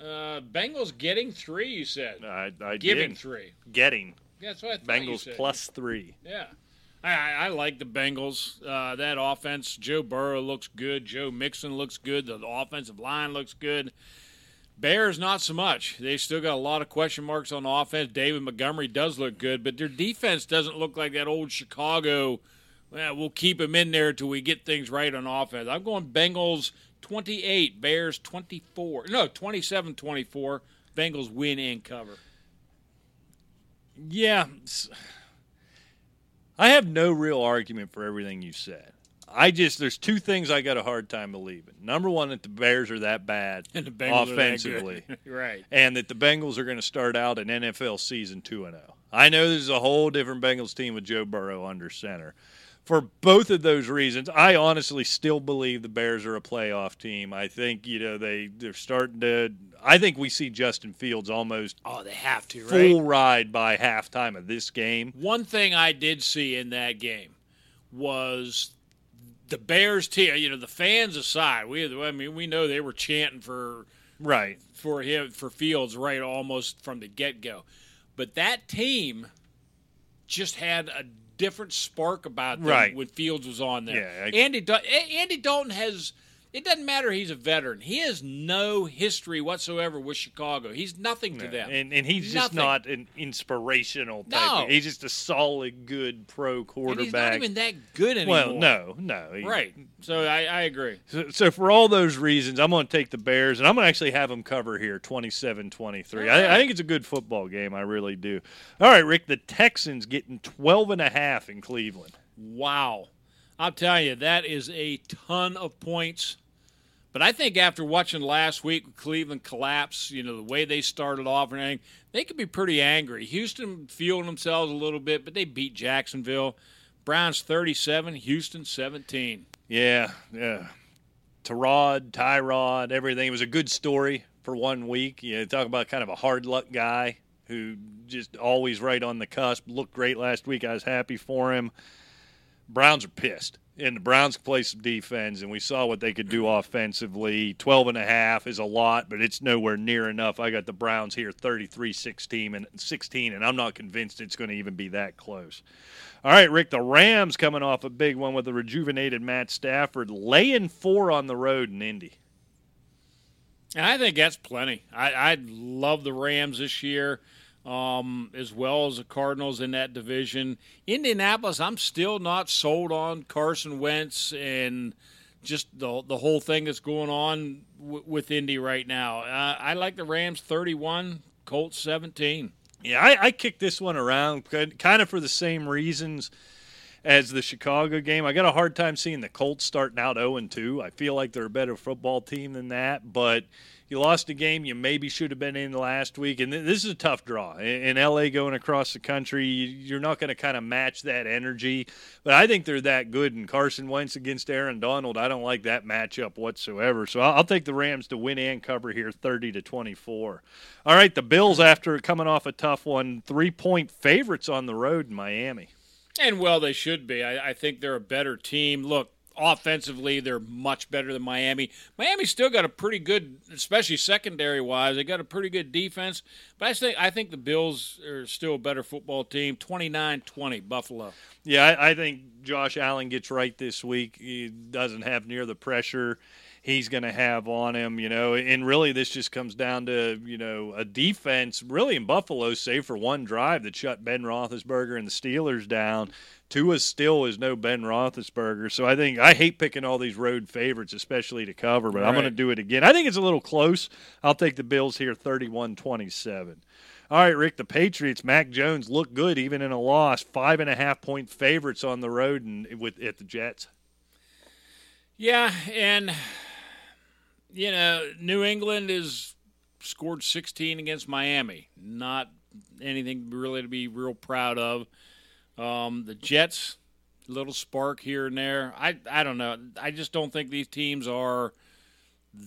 Bengals getting 3, you said. I Giving did. 3. Getting. That's what I thought Bengals you said. Plus 3. Yeah. I like the Bengals. That offense, Joe Burrow looks good. Joe Mixon looks good. The offensive line looks good. Bears, not so much. They still got a lot of question marks on offense. David Montgomery does look good, but their defense doesn't look like that old Chicago, we'll keep him in there till we get things right on offense. I'm going Bengals 28, Bears 24. No, 27-24. Bengals win and cover. Yeah. I have no real argument for everything you said. There's 2 things I got a hard time believing. Number one, that the Bears are that bad and the Bengals offensively. Are that good. Right. And that the Bengals are going to start out an NFL season 2-0. I know this is a whole different Bengals team with Joe Burrow under center. For both of those reasons, I honestly still believe the Bears are a playoff team. I think, they're starting to – I think we see Justin Fields almost they have to, right? Full ride by halftime of this game. One thing I did see in that game was the Bears team, the fans aside, we know they were chanting for right for him, for Fields, right, almost from the get-go. But that team just had a different spark about them when Fields was on there. Yeah, Andy Dalton has – it doesn't matter he's a veteran. He has no history whatsoever with Chicago. He's nothing to them. And he's just not an inspirational type. No. He's just a solid, good pro quarterback. And he's not even that good anymore. Well, no. Right. So I agree. So for all those reasons, I'm going to take the Bears, and I'm going to actually have them cover here, 27-23. Right. I think it's a good football game. I really do. All right, Rick, the Texans getting 12.5 in Cleveland. Wow. I'll tell you, that is a ton of points. But I think after watching last week with Cleveland collapse, the way they started off and everything, they could be pretty angry. Houston fueled themselves a little bit, but they beat Jacksonville. Browns 37, Houston 17. Yeah. Tyrod, everything. It was a good story for 1 week. Talk about kind of a hard luck guy who just always right on the cusp. Looked great last week. I was happy for him. Browns are pissed, and the Browns play some defense, and we saw what they could do offensively. 12.5 is a lot, but it's nowhere near enough. I got the Browns here 33-16, and I'm not convinced it's going to even be that close. All right, Rick, the Rams coming off a big one with a rejuvenated Matt Stafford, laying 4 on the road in Indy. And I think that's plenty. I love the Rams this year. As well as the Cardinals in that division. Indianapolis, I'm still not sold on Carson Wentz and just the whole thing that's going on with Indy right now. I like the Rams 31, Colts 17. Yeah, I kicked this one around kind of for the same reasons as the Chicago game. I got a hard time seeing the Colts starting out 0-2. I feel like they're a better football team than that, but you lost a game you maybe should have been in last week, and this is a tough draw. In L.A. going across the country, you're not going to kind of match that energy, but I think they're that good, and Carson Wentz against Aaron Donald, I don't like that matchup whatsoever. So I'll take the Rams to win and cover here, 30-24. All right, the Bills, after coming off a tough one, 3-point favorites on the road in Miami. And, well, they should be. I think they're a better team. Look, offensively, they're much better than Miami. Miami's still got a pretty good, especially secondary-wise, they got a pretty good defense. But I think the Bills are still a better football team, 29-20, Buffalo. Yeah, I think Josh Allen gets right this week. He doesn't have near the pressure he's going to have on him, and really this just comes down to, a defense really in Buffalo, save for one drive that shut Ben Roethlisberger and the Steelers down. Tua still is no Ben Roethlisberger. So I think I hate picking all these road favorites, especially to cover, but I'm going to do it again. I think it's a little close. I'll take the Bills here 31-27. All right, Rick, the Patriots, Mac Jones looked good even in a loss, 5.5-point favorites on the road at the Jets. Yeah, and New England has scored 16 against Miami. Not anything really to be real proud of. The Jets, little spark here and there. I don't know. I just don't think these teams are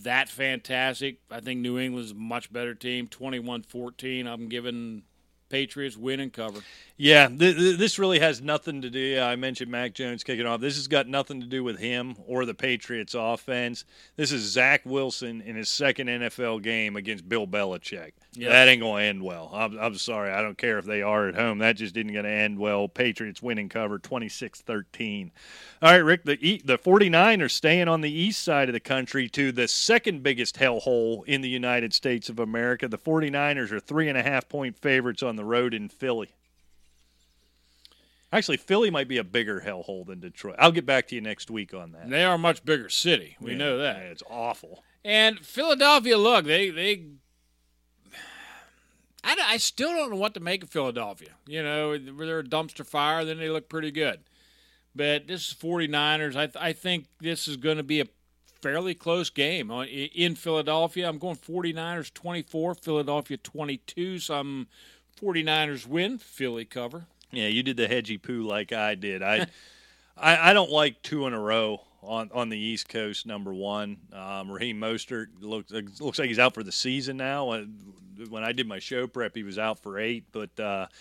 that fantastic. I think New England's a much better team, 21-14. I'm giving Patriots win and cover. Yeah, this really has nothing to do. I mentioned Mac Jones kicking off. This has got nothing to do with him or the Patriots offense. This is Zach Wilson in his second NFL game against Bill Belichick. Yep. That ain't going to end well. I'm sorry. I don't care if they are at home. That just isn't going to end well. Patriots win and cover 26-13. All right, Rick, the 49ers staying on the east side of the country to the second biggest hellhole in the United States of America. The 49ers are 3.5-point favorites on the road in Philly. Actually, Philly might be a bigger hellhole than Detroit. I'll get back to you next week on that. They are a much bigger city. We know that. Yeah, it's awful. And Philadelphia, look, they I still don't know what to make of Philadelphia. They're a dumpster fire, then they look pretty good. But this is 49ers. I think this is going to be a fairly close game in Philadelphia. I'm going 49ers 24, Philadelphia 22. So I'm 49ers win, Philly cover. Yeah, you did the hedgy poo like I did. I don't like two in a row on the East Coast, number one. Raheem Mostert looks like he's out for the season now. When I did my show prep, he was out for 8, but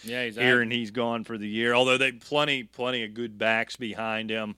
he's gone for the year. Although they plenty of good backs behind him.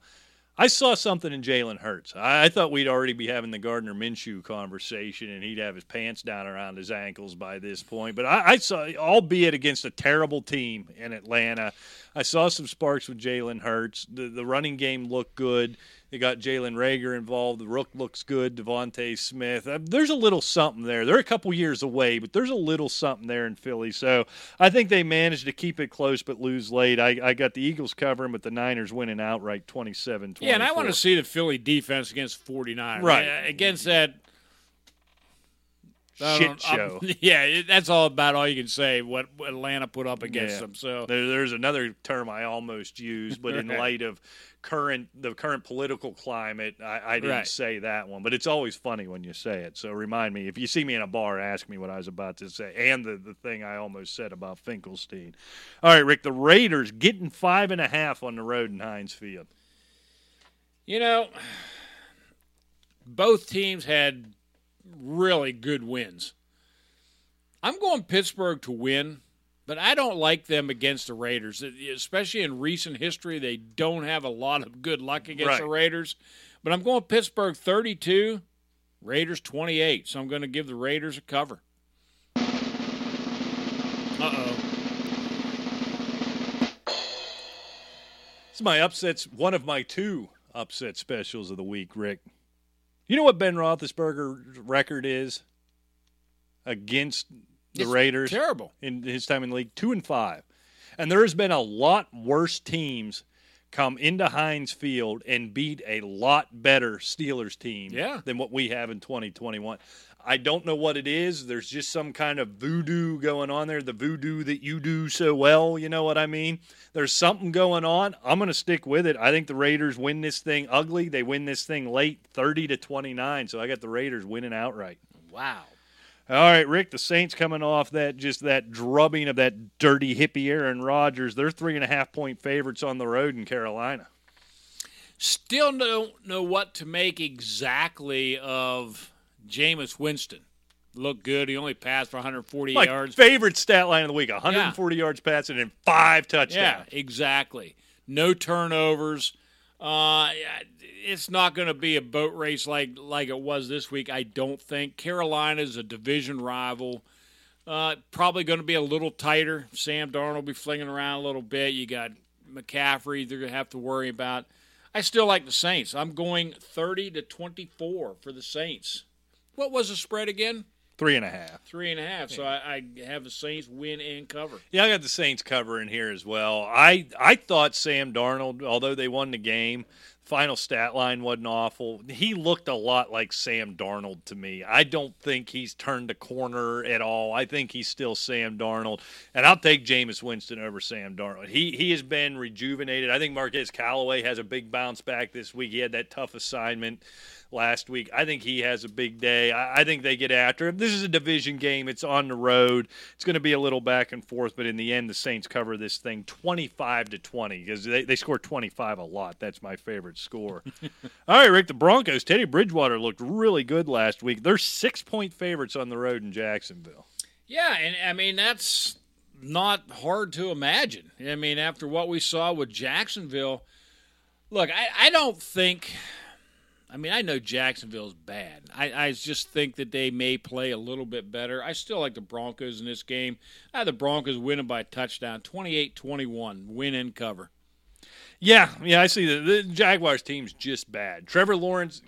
I saw something in Jalen Hurts. I thought we'd already be having the Gardner Minshew conversation and he'd have his pants down around his ankles by this point. But I saw, albeit against a terrible team in Atlanta, I saw some sparks with Jalen Hurts. The running game looked good. They got Jalen Reagor involved. The Rook looks good. Devontae Smith. There's a little something there. They're a couple years away, but there's a little something there in Philly. So I think they managed to keep it close but lose late. I got the Eagles covering, but the Niners winning outright 27-24. Yeah, and I want to see the Philly defense against 49. Right. Against that shit show. Yeah, that's all about all you can say, what Atlanta put up against them. So there's another term I almost used, but in light of the current political climate, I didn't say that one. But it's always funny when you say it. So remind me, if you see me in a bar, ask me what I was about to say and the thing I almost said about Finkelstein. All right, Rick, the Raiders getting 5.5 on the road in Heinz Field. You know, both teams had really good wins. I'm going Pittsburgh to win, but I don't like them against the Raiders, especially in recent history. They don't have a lot of good luck against the Raiders, but I'm going Pittsburgh 32, Raiders 28, so I'm going to give the Raiders a cover. It's my upsets, one of my two upset specials of the week, Rick. You know what Ben Roethlisberger's record is against the Raiders? Terrible. In his time in the league, 2-5. And there has been a lot worse teams come into Heinz Field and beat a lot better Steelers team than what we have in 2021. I don't know what it is. There's just some kind of voodoo going on there, the voodoo that you do so well, you know what I mean? There's something going on. I'm going to stick with it. I think the Raiders win this thing ugly. They win this thing late, 30-29, so I got the Raiders winning outright. Wow. All right, Rick, the Saints coming off that drubbing of that dirty hippie Aaron Rodgers. They're 3.5-point favorites on the road in Carolina. Still don't know what to make exactly of Jameis Winston. Looked good. He only passed for 148 yards. My favorite stat line of the week, 140 yards passing and 5 touchdowns. Yeah, exactly. No turnovers. It's not going to be a boat race like it was this week, I don't think. Carolina's a division rival. Probably going to be a little tighter. Sam Darnold will be flinging around a little bit. You got McCaffrey they're going to have to worry about. I still like the Saints. I'm going 30-24 for the Saints. What was the spread again? 3.5. 3.5. So I have the Saints win and cover. Yeah, I got the Saints cover in here as well. I thought Sam Darnold, although they won the game, final stat line wasn't awful. He looked a lot like Sam Darnold to me. I don't think he's turned a corner at all. I think he's still Sam Darnold. And I'll take Jameis Winston over Sam Darnold. He has been rejuvenated. I think Marquez Callaway has a big bounce back this week. He had that tough assignment last week. I think he has a big day. I think they get after him. This is a division game. It's on the road. It's going to be a little back and forth, but in the end, the Saints cover this thing 25-20 because they score 25 a lot. That's my favorite score. All right, Rick, the Broncos. Teddy Bridgewater looked really good last week. They're 6-point favorites on the road in Jacksonville. Yeah, and I mean, that's not hard to imagine. I mean, after what we saw with Jacksonville, look, I don't think – I mean, I know Jacksonville's bad. I just think that they may play a little bit better. I still like the Broncos in this game. I had the Broncos winning by a touchdown, 28-21, win and cover. Yeah, I see the Jaguars team's just bad. Trevor Lawrence,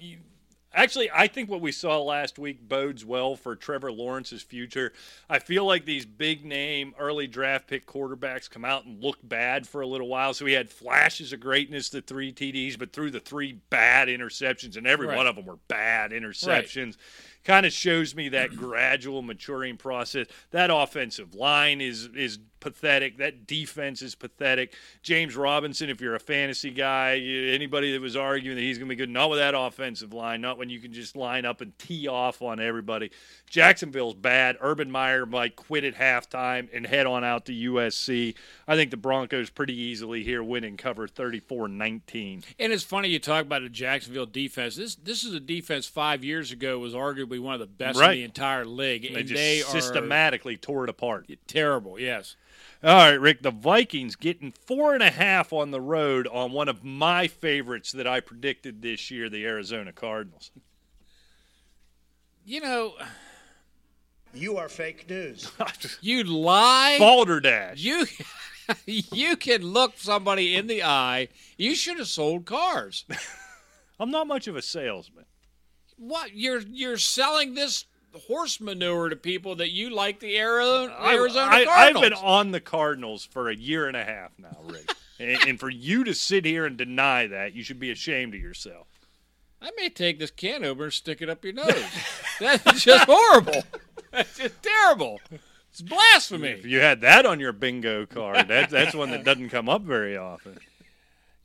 actually, I think what we saw last week bodes well for Trevor Lawrence's future. I feel like these big-name early draft pick quarterbacks come out and look bad for a little while. So he had flashes of greatness, the 3 TDs, but through the 3 bad interceptions, and every one of them were bad interceptions. Right. Kind of shows me that gradual maturing process. That offensive line is pathetic. That defense is pathetic. James Robinson, if you're a fantasy guy, anybody that was arguing that he's going to be good, not with that offensive line, not when you can just line up and tee off on everybody. Jacksonville's bad. Urban Meyer might quit at halftime and head on out to USC. I think the Broncos pretty easily here win and cover 34-19. And it's funny you talk about the Jacksonville defense. This is a defense 5 years ago was arguably one of the best in the entire league. And they systematically tore it apart. Terrible, yes. All right, Rick, the Vikings getting 4.5 on the road on one of my favorites that I predicted this year, the Arizona Cardinals. You know, you are fake news. You lie. Balderdash. You can look somebody in the eye. You should have sold cars. I'm not much of a salesman. What? You're selling this horse manure to people that you like the Arizona Cardinals. I've been on the Cardinals for 1.5 years now, Rick. and for you to sit here and deny that, you should be ashamed of yourself. I may take this can opener and stick it up your nose. That's just horrible. That's just terrible. It's blasphemy. If you had that on your bingo card, that's one that doesn't come up very often.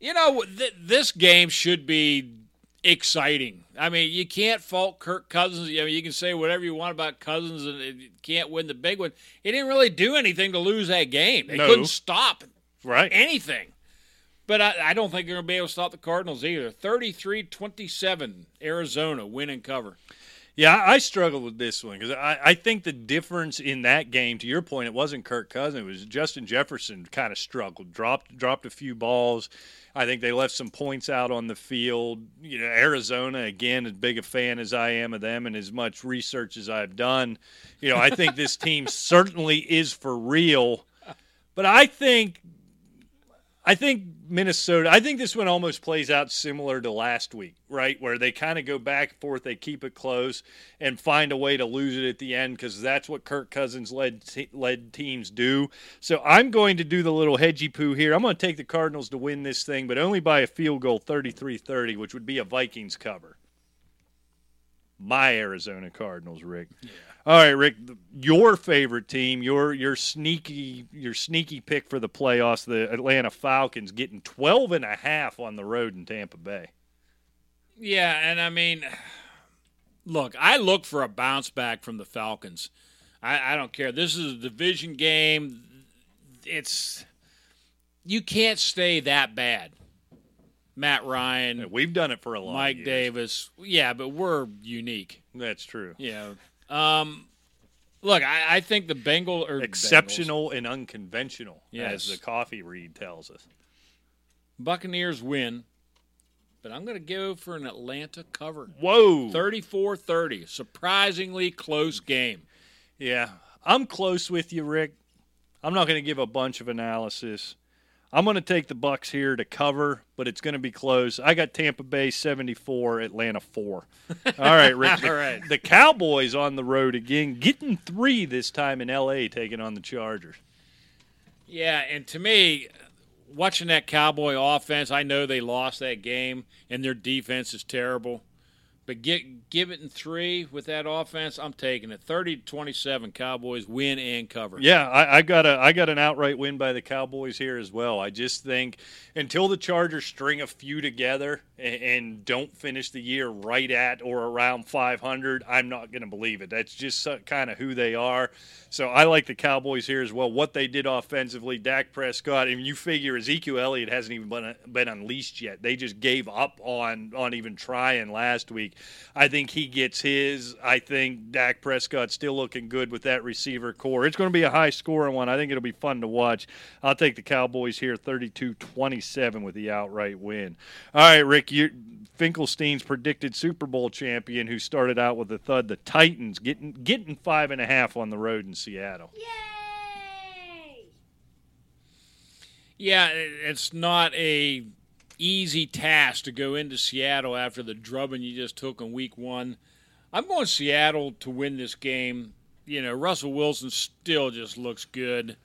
You know, this game should be exciting. I mean, you can't fault Kirk Cousins. I mean, you can say whatever you want about Cousins and you can't win the big one. He didn't really do anything to lose that game. They couldn't stop anything. But I don't think they're going to be able to stop the Cardinals either. 33-27, Arizona, win and cover. Yeah, I struggled with this one because I think the difference in that game, to your point, it wasn't Kirk Cousins. It was Justin Jefferson kind of struggled, dropped a few balls. I think they left some points out on the field. You know, Arizona, again, as big a fan as I am of them and as much research as I've done, you know, I think this team certainly is for real. But I think Minnesota – I think this one almost plays out similar to last week, right, where they kind of go back and forth, they keep it close, and find a way to lose it at the end because that's what Kirk Cousins led teams do. So I'm going to do the little hedgy-poo here. I'm going to take the Cardinals to win this thing, but only by a field goal, 33-30, which would be a Vikings cover. My Arizona Cardinals, Rick. Yeah. All right, Rick, your favorite team, your sneaky pick for the playoffs, the Atlanta Falcons, getting 12.5 on the road in Tampa Bay. Yeah, and I mean, look, I look for a bounce back from the Falcons. I don't care. This is a division game. You can't stay that bad. Matt Ryan. We've done it for a long time. Mike Davis. Yeah, but we're unique. That's true. Yeah. Look, I think the Bengals are exceptional and unconventional, as the coffee read tells us. Buccaneers win, but I'm going to go for an Atlanta cover. Whoa. 34-30. Surprisingly close game. Yeah. I'm close with you, Rick. I'm not going to give a bunch of analysis. I'm going to take the Bucs here to cover, but it's going to be close. I got Tampa Bay 74, Atlanta 4. All right, Rick. All right. The Cowboys on the road again, getting 3 this time in L.A., taking on the Chargers. Yeah, and to me, watching that Cowboy offense, I know they lost that game, and their defense is terrible. But give it in 3 with that offense. I'm taking it. 30-27, Cowboys win and cover. Yeah, I got an outright win by the Cowboys here as well. I just think until the Chargers string a few together and don't finish the year right at or around 500, I'm not going to believe it. That's just kind of who they are. So I like the Cowboys here as well. What they did offensively, Dak Prescott, and you figure Ezekiel Elliott hasn't even been unleashed yet. They just gave up on even trying last week. I think he gets his. I think Dak Prescott's still looking good with that receiver core. It's going to be a high-scoring one. I think it'll be fun to watch. I'll take the Cowboys here 32-27 with the outright win. All right, Rick, Finkelstein's predicted Super Bowl champion who started out with a thud, the Titans, getting 5.5 on the road in Seattle. Yay! Yeah, it's not a easy task to go into Seattle after the drubbing you just took in week one. I'm going Seattle to win this game. You know, Russell Wilson still just looks good.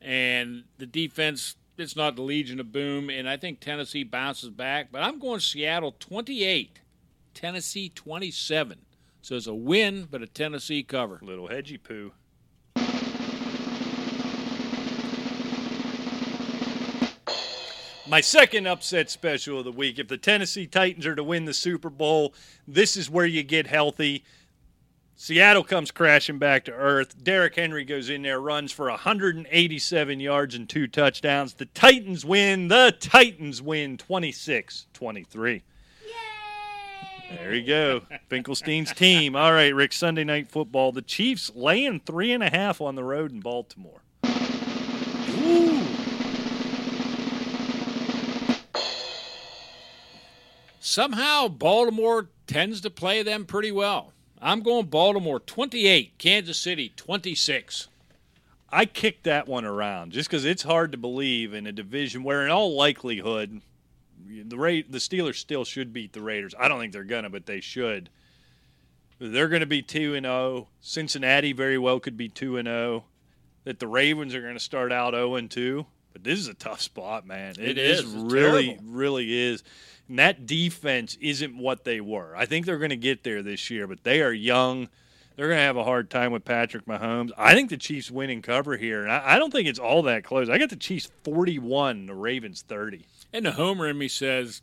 And the defense, it's not the Legion of Boom. And I think Tennessee bounces back. But I'm going Seattle 28, Tennessee 27. So it's a win, but a Tennessee cover. Little hedgy poo. My second upset special of the week, if the Tennessee Titans are to win the Super Bowl, this is where you get healthy. Seattle comes crashing back to earth. Derrick Henry goes in there, runs for 187 yards and 2 touchdowns. The Titans win. 26-23. There you go. Finkelstein's team. All right, Rick, Sunday Night Football. The Chiefs laying 3.5 on the road in Baltimore. Somehow Baltimore tends to play them pretty well. I'm going Baltimore 28, Kansas City 26. I kicked that one around just because it's hard to believe in a division where in all likelihood the Steelers still should beat the Raiders. I don't think they're going to, but they should. They're going to be 2-0. Cincinnati very well could be 2-0. That the Ravens are going to start out 0-2. But this is a tough spot, man. It is. It's really terrible. And that defense isn't what they were. I think they're going to get there this year, but they are young. They're going to have a hard time with Patrick Mahomes. I think the Chiefs win and cover here, and I don't think it's all that close. I got the Chiefs 41, the Ravens 30. And the homer in me says,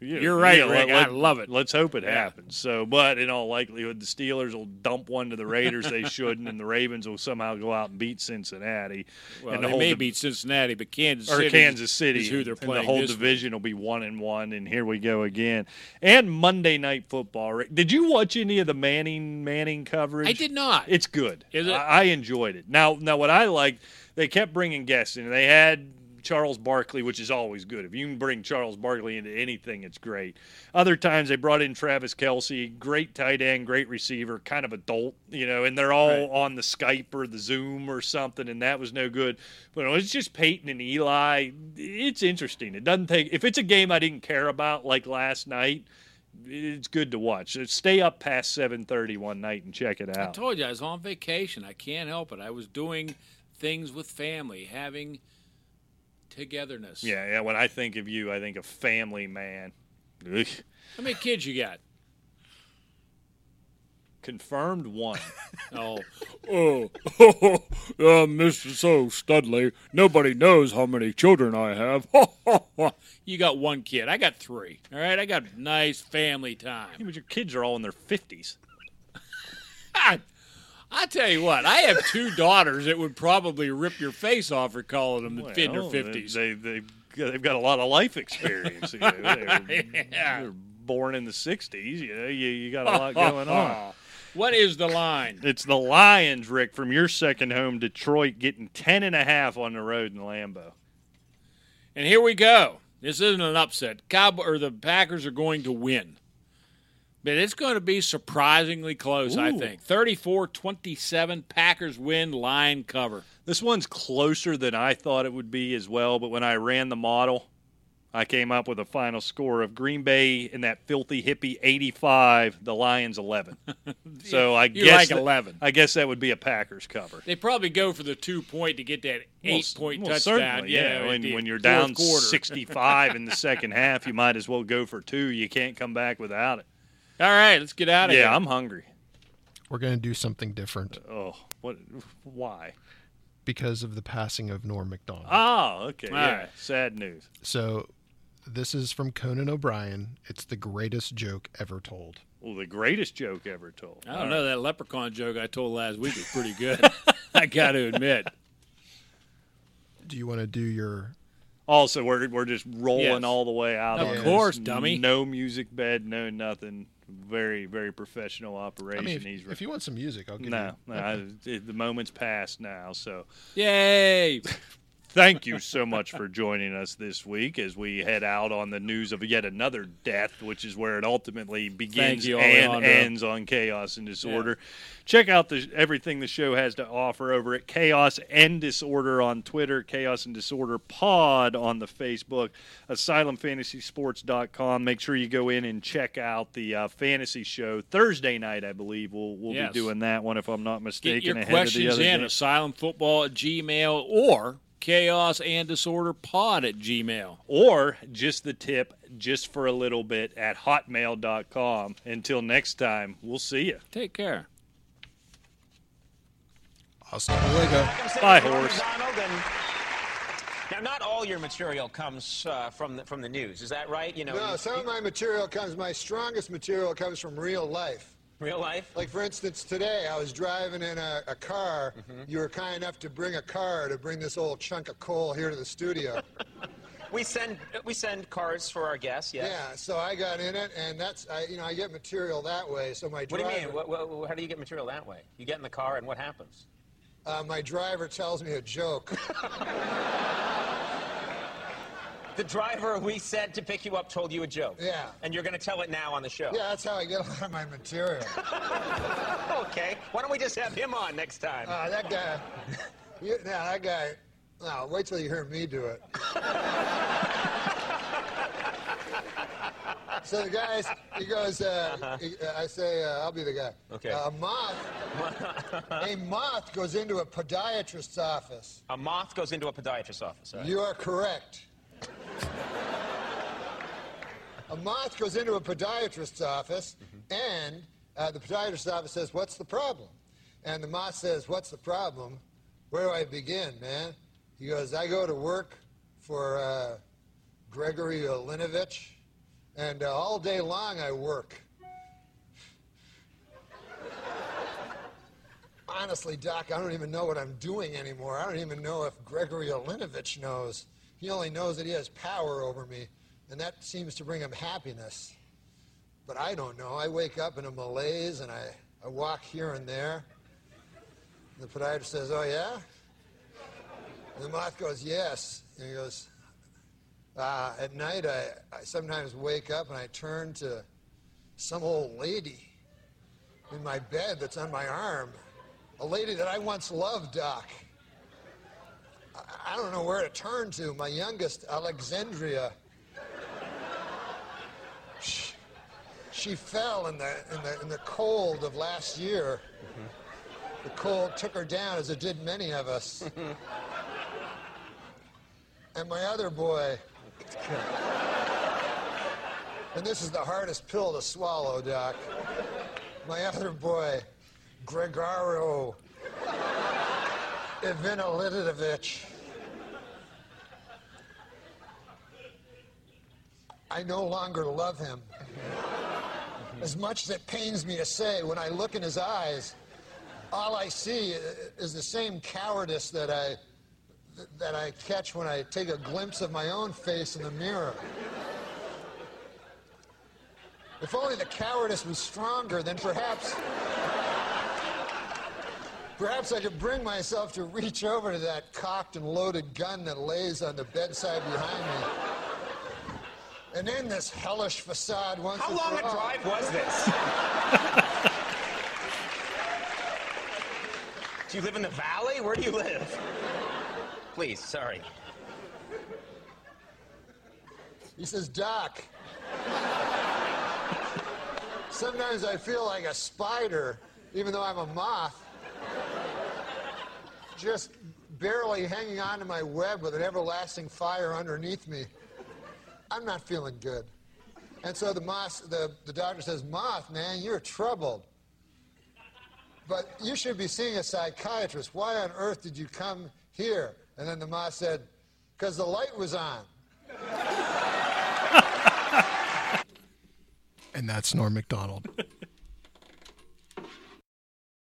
you're right, Rick. I love it. Let's hope it happens. So, but in all likelihood, the Steelers will dump one to the Raiders they shouldn't, and the Ravens will somehow go out and beat Cincinnati. Well, and they may beat Cincinnati, but Kansas City is who they're playing. And the whole division will be 1-1, and here we go again. And Monday Night Football. Rick, did you watch any of the Manning coverage? I did not. It's good. Is it? I enjoyed it. Now, what I liked, they kept bringing guests in. They had Charles Barkley, which is always good. If you can bring Charles Barkley into anything, it's great. Other times they brought in Travis Kelce, great tight end, great receiver, kind of adult, and they're all on the Skype or the Zoom or something, and that was no good. But it's just Peyton and Eli. It's interesting. It doesn't take – if it's a game I didn't care about like last night, it's good to watch. Stay up past 7:30 one night and check it out. I told you I was on vacation. I can't help it. I was doing things with family, having – togetherness. Yeah. When I think of you, I think of family, man. Ugh. How many kids you got? Confirmed one. Mr. So Studley, nobody knows how many children I have. You got one kid. I got three. All right, I got nice family time. Yeah, but your kids are all in their 50s. I tell you what, I have two daughters that would probably rip your face off for calling them in their 50s. They've got a lot of life experience. They were born in the 60s. You got a lot going on. What is the line? It's the Lions, Rick, from your second home, Detroit, getting 10.5 on the road in Lambeau. And here we go. This isn't an upset. The Packers are going to win. But it's going to be surprisingly close, I think. 34-27, Packers win, line cover. This one's closer than I thought it would be as well, but when I ran the model, I came up with a final score of Green Bay in that filthy hippie 85, the Lions 11. So I guess like 11. I guess that would be a Packers cover. They probably go for the 2-point to get that 8-point touchdown. Yeah, when you're down 65 in the second half, you might as well go for 2. You can't come back without it. All right, let's get out of here. Yeah, I'm hungry. We're going to do something different. What? Why? Because of the passing of Norm MacDonald. Oh, okay. All right. Sad news. So this is from Conan O'Brien. It's the greatest joke ever told. Well, the greatest joke ever told. I don't know. That leprechaun joke I told last week was pretty good. I got to admit. Do you want to do your... Also, we're just rolling all the way out. Of course, dummy. No music bed, no nothing. Very, very professional operation. I mean, if you want some music, I'll give you. The moment's passed now, so. Yay! Thank you so much for joining us this week as we head out on the news of yet another death, which is where it ultimately begins and ends on Chaos and Disorder. Yeah. Check out everything the show has to offer over at Chaos and Disorder on Twitter, Chaos and Disorder Pod on the Facebook, asylumfantasysports.com. Make sure you go in and check out the fantasy show Thursday night, I believe. We'll be doing that one if I'm not mistaken. Get your questions in asylumfootball@gmail.com or chaosanddisorderpod@gmail.com. Or just the tip, just for a little bit, at hotmail.com. Until next time, we'll see you. Take care. Awesome. Bye, horse. Now, not all your material comes from the news. Is that right? No, some of my material comes, my strongest material comes from real life. Real life? Like, for instance, today I was driving in a car. Mm-hmm. You were kind enough to bring a car to bring this old chunk of coal here to the studio. We send cars for our guests, yes. Yeah, so I got in it, and I get material that way. So my driver... What do you mean? How do you get material that way? You get in the car, and what happens? My driver tells me a joke. The driver we sent to pick you up told you a joke. Yeah. And you're going to tell it now on the show. Yeah, that's how I get a lot of my material. Okay. Why don't we just have him on next time? That guy. Yeah, that guy. No, wait till you hear me do it. So the guys, he goes, I say, I'll be the guy. Okay. A moth goes into a podiatrist's office. A moth goes into a podiatrist's office. Right. You are correct. A moth goes into a podiatrist's office, and the podiatrist's office says, "What's the problem?" And the moth says, "What's the problem? Where do I begin, man?" He goes, "I go to work for Gregory Olinovich. And all day long, I work." Honestly, Doc, I don't even know what I'm doing anymore. I don't even know if Gregory Olinovich knows. He only knows that he has power over me, and that seems to bring him happiness. But I don't know. I wake up in a malaise, and I walk here and there. And the podiatrist says, "Oh, yeah?" And the moth goes, "Yes." And he goes, "At night, I sometimes wake up and I turn to some old lady in my bed that's on my arm, a lady that I once loved, Doc. I don't know where to turn to. My youngest, Alexandria, she fell in the cold of last year. The cold took her down, as it did many of us. And my other boy..." And this is the hardest pill to swallow, Doc. "My other boy, Gregorio Ivanilidovich. I no longer love him. As much as it pains me to say, when I look in his eyes, all I see is the same cowardice that I catch when I take a glimpse of my own face in the mirror. If only the cowardice was stronger, then perhaps I could bring myself to reach over to that cocked and loaded gun that lays on the bedside behind me. And in this hellish facade once..." How long a drive was this? Do you live in the valley? Where do you live? Please, sorry. He says, "Doc, sometimes I feel like a spider, even though I'm a moth, just barely hanging on to my web with an everlasting fire underneath me. I'm not feeling good." And so the doctor says, "Moth, man, you're troubled. But you should be seeing a psychiatrist. Why on earth did you come here?" And then the moth said, "'Cause the light was on." And that's Norm MacDonald.